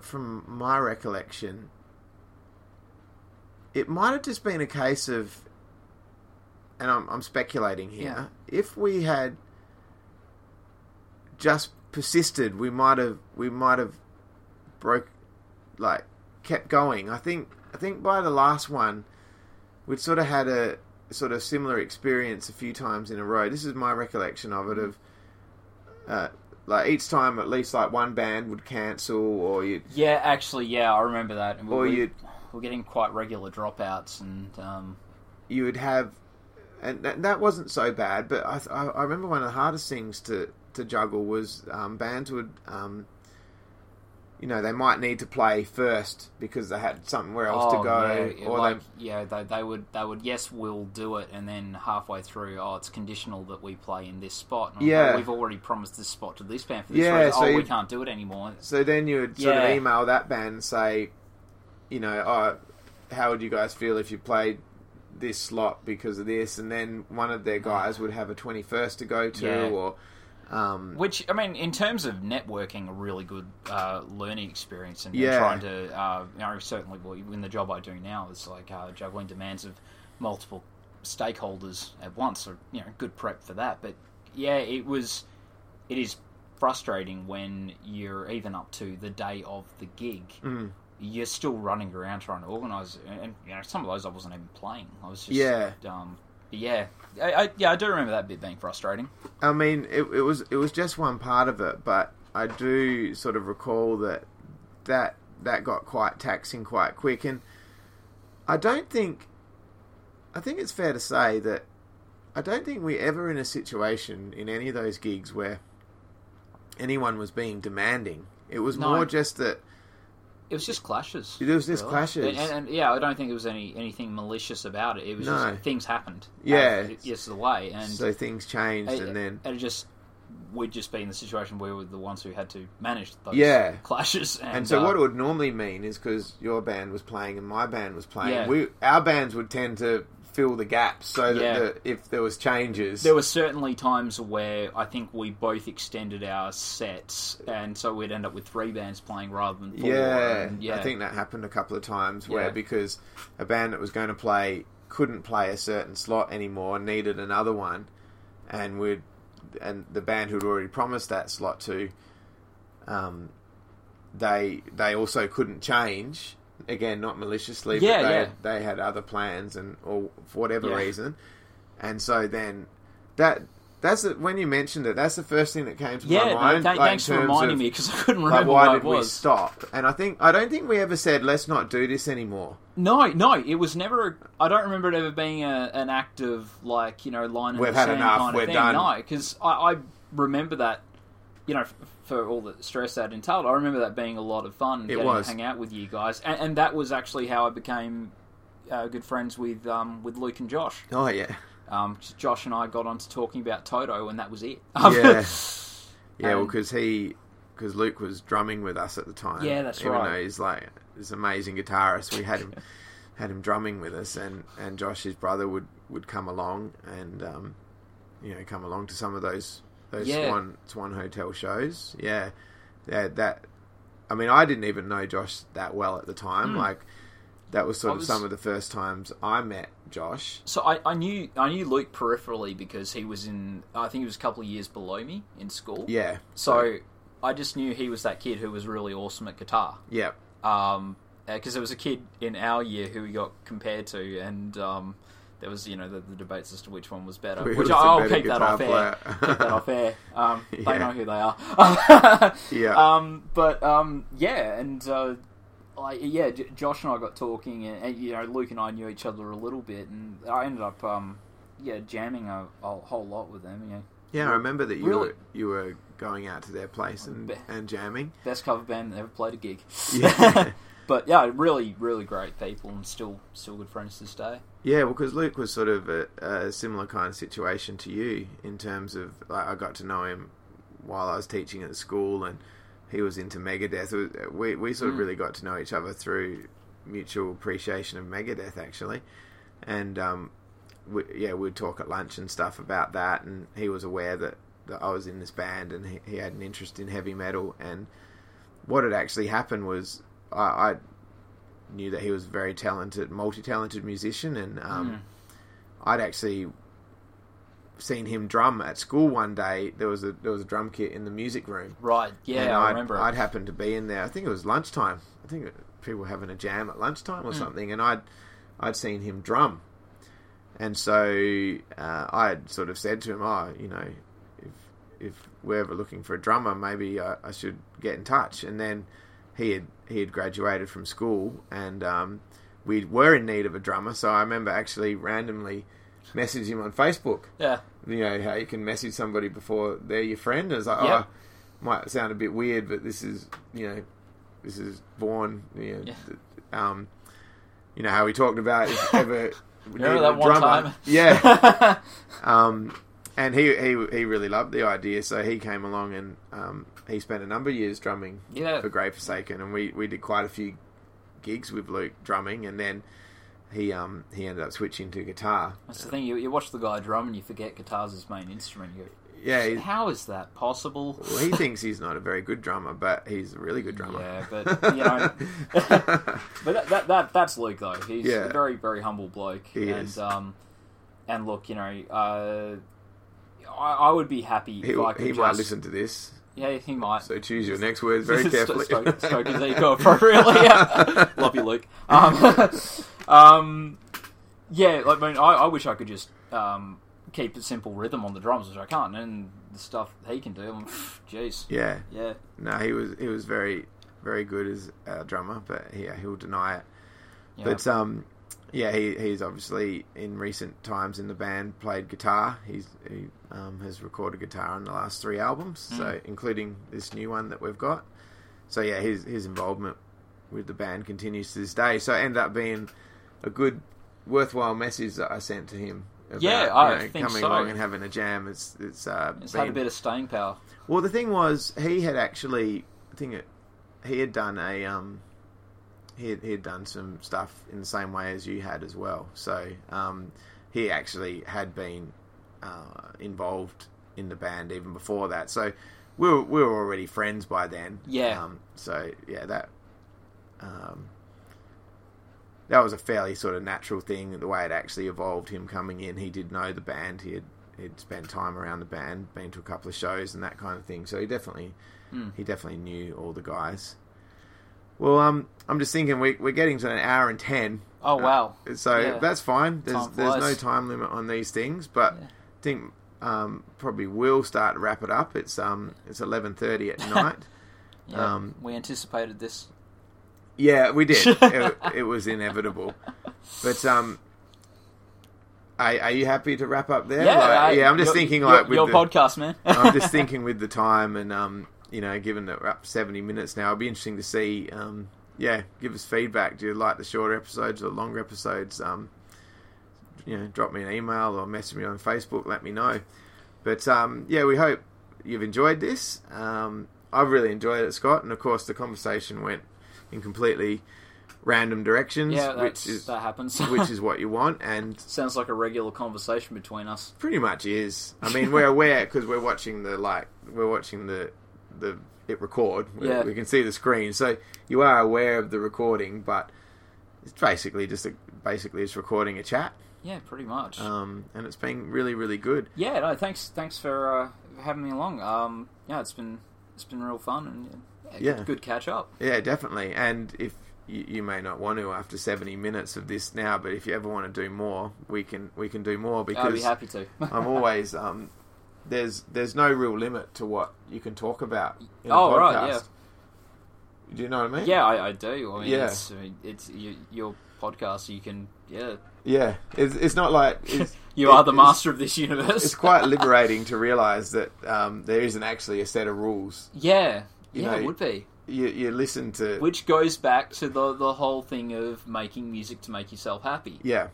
from my recollection, it might have just been a case of, and I'm speculating here, if we had just persisted, we might have kept going. I think by the last one, we'd sort of had a sort of similar experience a few times in a row. This is my recollection of it, of like each time at least like one band would cancel, or you I remember that. And or we're getting quite regular dropouts, and you would have, and that wasn't so bad. But I remember one of the hardest things to juggle was bands would. You know, they might need to play first because they had somewhere else to go. Yeah, or like, they would yes, we'll do it, and then halfway through, it's conditional that we play in this spot. And we've already promised this spot to this band for this reason. So we can't do it anymore. So then you would sort of email that band and say, you know, how would you guys feel if you played this slot because of this? And then one of their guys would have a 21st to go to, or... which, I mean, in terms of networking, a really good learning experience, and trying to, you know, certainly in the job I do now, it's like juggling demands of multiple stakeholders at once, so, you know, good prep for that. But, yeah, it is frustrating when you're even up to the day of the gig. You're still running around trying to organise, and, you know, some of those I wasn't even playing. I was just... I do remember that bit being frustrating. I mean, it was just one part of it, but I do sort of recall that got quite taxing quite quick, and I think it's fair to say that I don't think we ever in a situation in any of those gigs where anyone was being demanding. It was more just that It was just clashes. It was just clashes. And yeah, I don't think it was anything malicious about it. It was just things happened. Yeah. Yes, the way. And so things changed and then... And it just... We'd just be in the situation where we were the ones who had to manage those clashes. And so what it would normally mean is because your band was playing and my band was playing, our bands would tend to fill the gaps so that if there was changes... There were certainly times where I think we both extended our sets and so we'd end up with three bands playing rather than four. Yeah, I think that happened a couple of times where because a band that was going to play couldn't play a certain slot anymore and needed another one and we'd... And the band who'd already promised that slot to, they also couldn't change. Again, not maliciously, but they had other plans and or for whatever reason. And so then that's when you mentioned it. That's the first thing that came to my mind. Thanks for reminding me because I couldn't remember why it was. Why did we stop? And I don't think we ever said let's not do this anymore. No, it was never. I don't remember it ever being an act of like line in the sand kind of thing. Done. No, because I remember that for all the stress that entailed, I remember that being a lot of fun. It was to hang out with you guys, and that was actually how I became good friends with Luke and Josh. Oh yeah, Josh and I got on to talking about Toto, and that was it. Because Luke was drumming with us at the time. Yeah, that's right. Even though he's like. This amazing guitarist, we had him drumming with us, and Josh, his brother, would come along and to some of those Swan Hotel shows. I mean, I didn't even know Josh that well at the time. Like that was sort of some of the first times I met Josh. So I knew Luke peripherally because he was I think he was a couple of years below me in school. Yeah. So I just knew he was that kid who was really awesome at guitar. Yeah. Because there was a kid in our year who we got compared to, and there was the debates as to which one was better. Which I'll keep that off air. They know who they are. Josh and I got talking, and Luke and I knew each other a little bit, and I ended up jamming a whole lot with them. Yeah, I remember that you were going out to their place and jamming. Best cover band that ever played a gig. Yeah. But yeah, really, really great people and still good friends to this day. Yeah, well, because Luke was sort of a similar kind of situation to you in terms of, like, I got to know him while I was teaching at school and he was into Megadeth. We sort of really got to know each other through mutual appreciation of Megadeth, actually. And, we'd talk at lunch and stuff about that, and he was aware that I was in this band, and he had an interest in heavy metal. And what had actually happened was I knew that he was a very talented, multi-talented musician, and I'd actually seen him drum at school one day. There was a drum kit in the music room. Right, yeah, and I remember. I'd happened to be in there. I think it was lunchtime. I think people were having a jam at lunchtime or something, and I'd seen him drum. And so I had sort of said to him, if we're ever looking for a drummer, maybe I should get in touch. And then he had graduated from school, and we were in need of a drummer. So I remember actually randomly messaging him on Facebook. Yeah. How you can message somebody before they're your friend. I was like, might sound a bit weird, but this is Vaughan. How we talked about if ever... Remember that one time? Yeah. And he really loved the idea, so he came along and he spent a number of years drumming for Grave Forsaken, and we did quite a few gigs with Luke drumming, and then he ended up switching to guitar. That's the thing, you watch the guy drum and you forget guitar's his main instrument. You go, how is that possible? Well, he thinks he's not a very good drummer, but he's a really good drummer. Yeah, but but that's Luke though. He's a very, very humble bloke. He is. And look, I would be happy if I could. He might listen to this. Yeah, he might. So choose your next words very carefully. Stroke his ego appropriately. Love you, Luke. I wish I could just. Keep a simple rhythm on the drums, which I can't, and the stuff he can do, jeez. Yeah. Yeah. No, he was very, very good as a drummer, but he'll deny it. Yeah. But, he's obviously, in recent times in the band, played guitar. He has recorded guitar on the last three albums, so including this new one that we've got. So, his involvement with the band continues to this day. So it ended up being a good, worthwhile message that I sent to him. About, coming along and having a jam. It's had a bit of staying power. Well, the thing was, he had done some stuff in the same way as you had as well. So he actually had been involved in the band even before that. So we were already friends by then. Yeah. That was a fairly sort of natural thing, the way it actually evolved, him coming in. He did know the band. He'd spent time around the band, been to a couple of shows and that kind of thing. So he definitely knew all the guys. Well, I'm just thinking we're getting to 1 hour and 10. Oh, wow. That's fine. There's no time limit on these things, but yeah. I think probably we'll start to wrap it up. It's 11:30 at night. Yeah, we anticipated this. Yeah, we did. It was inevitable. But are you happy to wrap up there? Yeah, I'm just thinking like with your podcast, man. I'm just thinking with the time and given that we're up 70 minutes now, it'll be interesting to see. Give us feedback. Do you like the shorter episodes or the longer episodes? Drop me an email or message me on Facebook. Let me know. But we hope you've enjoyed this. I've really enjoyed it, Scott, and of course the conversation went in completely random directions, that happens. Which is what you want, and sounds like a regular conversation between us. Pretty much is. I mean, we're aware because we're watching it record. Yeah. We can see the screen, so you are aware of the recording, but it's basically just recording a chat. Yeah, pretty much. And it's been really, really good. Yeah, no, thanks for having me along. It's been real fun and. Yeah, good catch up. Yeah, definitely. And if you may not want to after 70 minutes of this now, but if you ever want to do more, we can do more because I'd be happy to. I'm always there's no real limit to what you can talk about in a podcast. Right, yeah. Do you know what I mean? Yeah, I do. I mean, yeah. It's your podcast. You can, yeah. Yeah, it's not like... You are the master of this universe. It's quite liberating to realise that there isn't actually a set of rules. Yeah. It would be. You listen to... Which goes back to the whole thing of making music to make yourself happy. Yeah.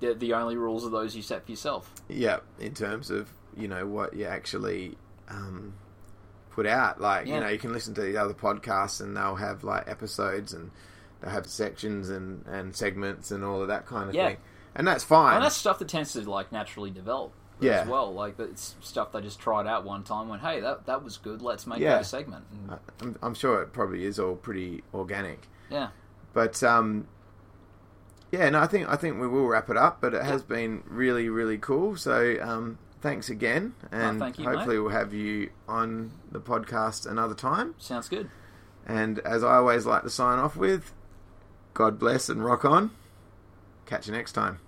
The only rules are those you set for yourself. Yeah, in terms of, what you actually put out. Like, you can listen to the other podcasts and they'll have, like, episodes and they'll have sections and segments and all of that kind of thing. And that's fine. And that's stuff that tends to, like, naturally develop. Yeah. As well, like it's stuff they just tried out one time. Went, hey, that was good. Let's make that a segment. And... I'm sure it probably is all pretty organic. Yeah, but I think we will wrap it up. But it has been really, really cool. So thanks again, and thank you, hopefully we'll have you on the podcast another time. Sounds good. And as I always like to sign off with, God bless and rock on. Catch you next time.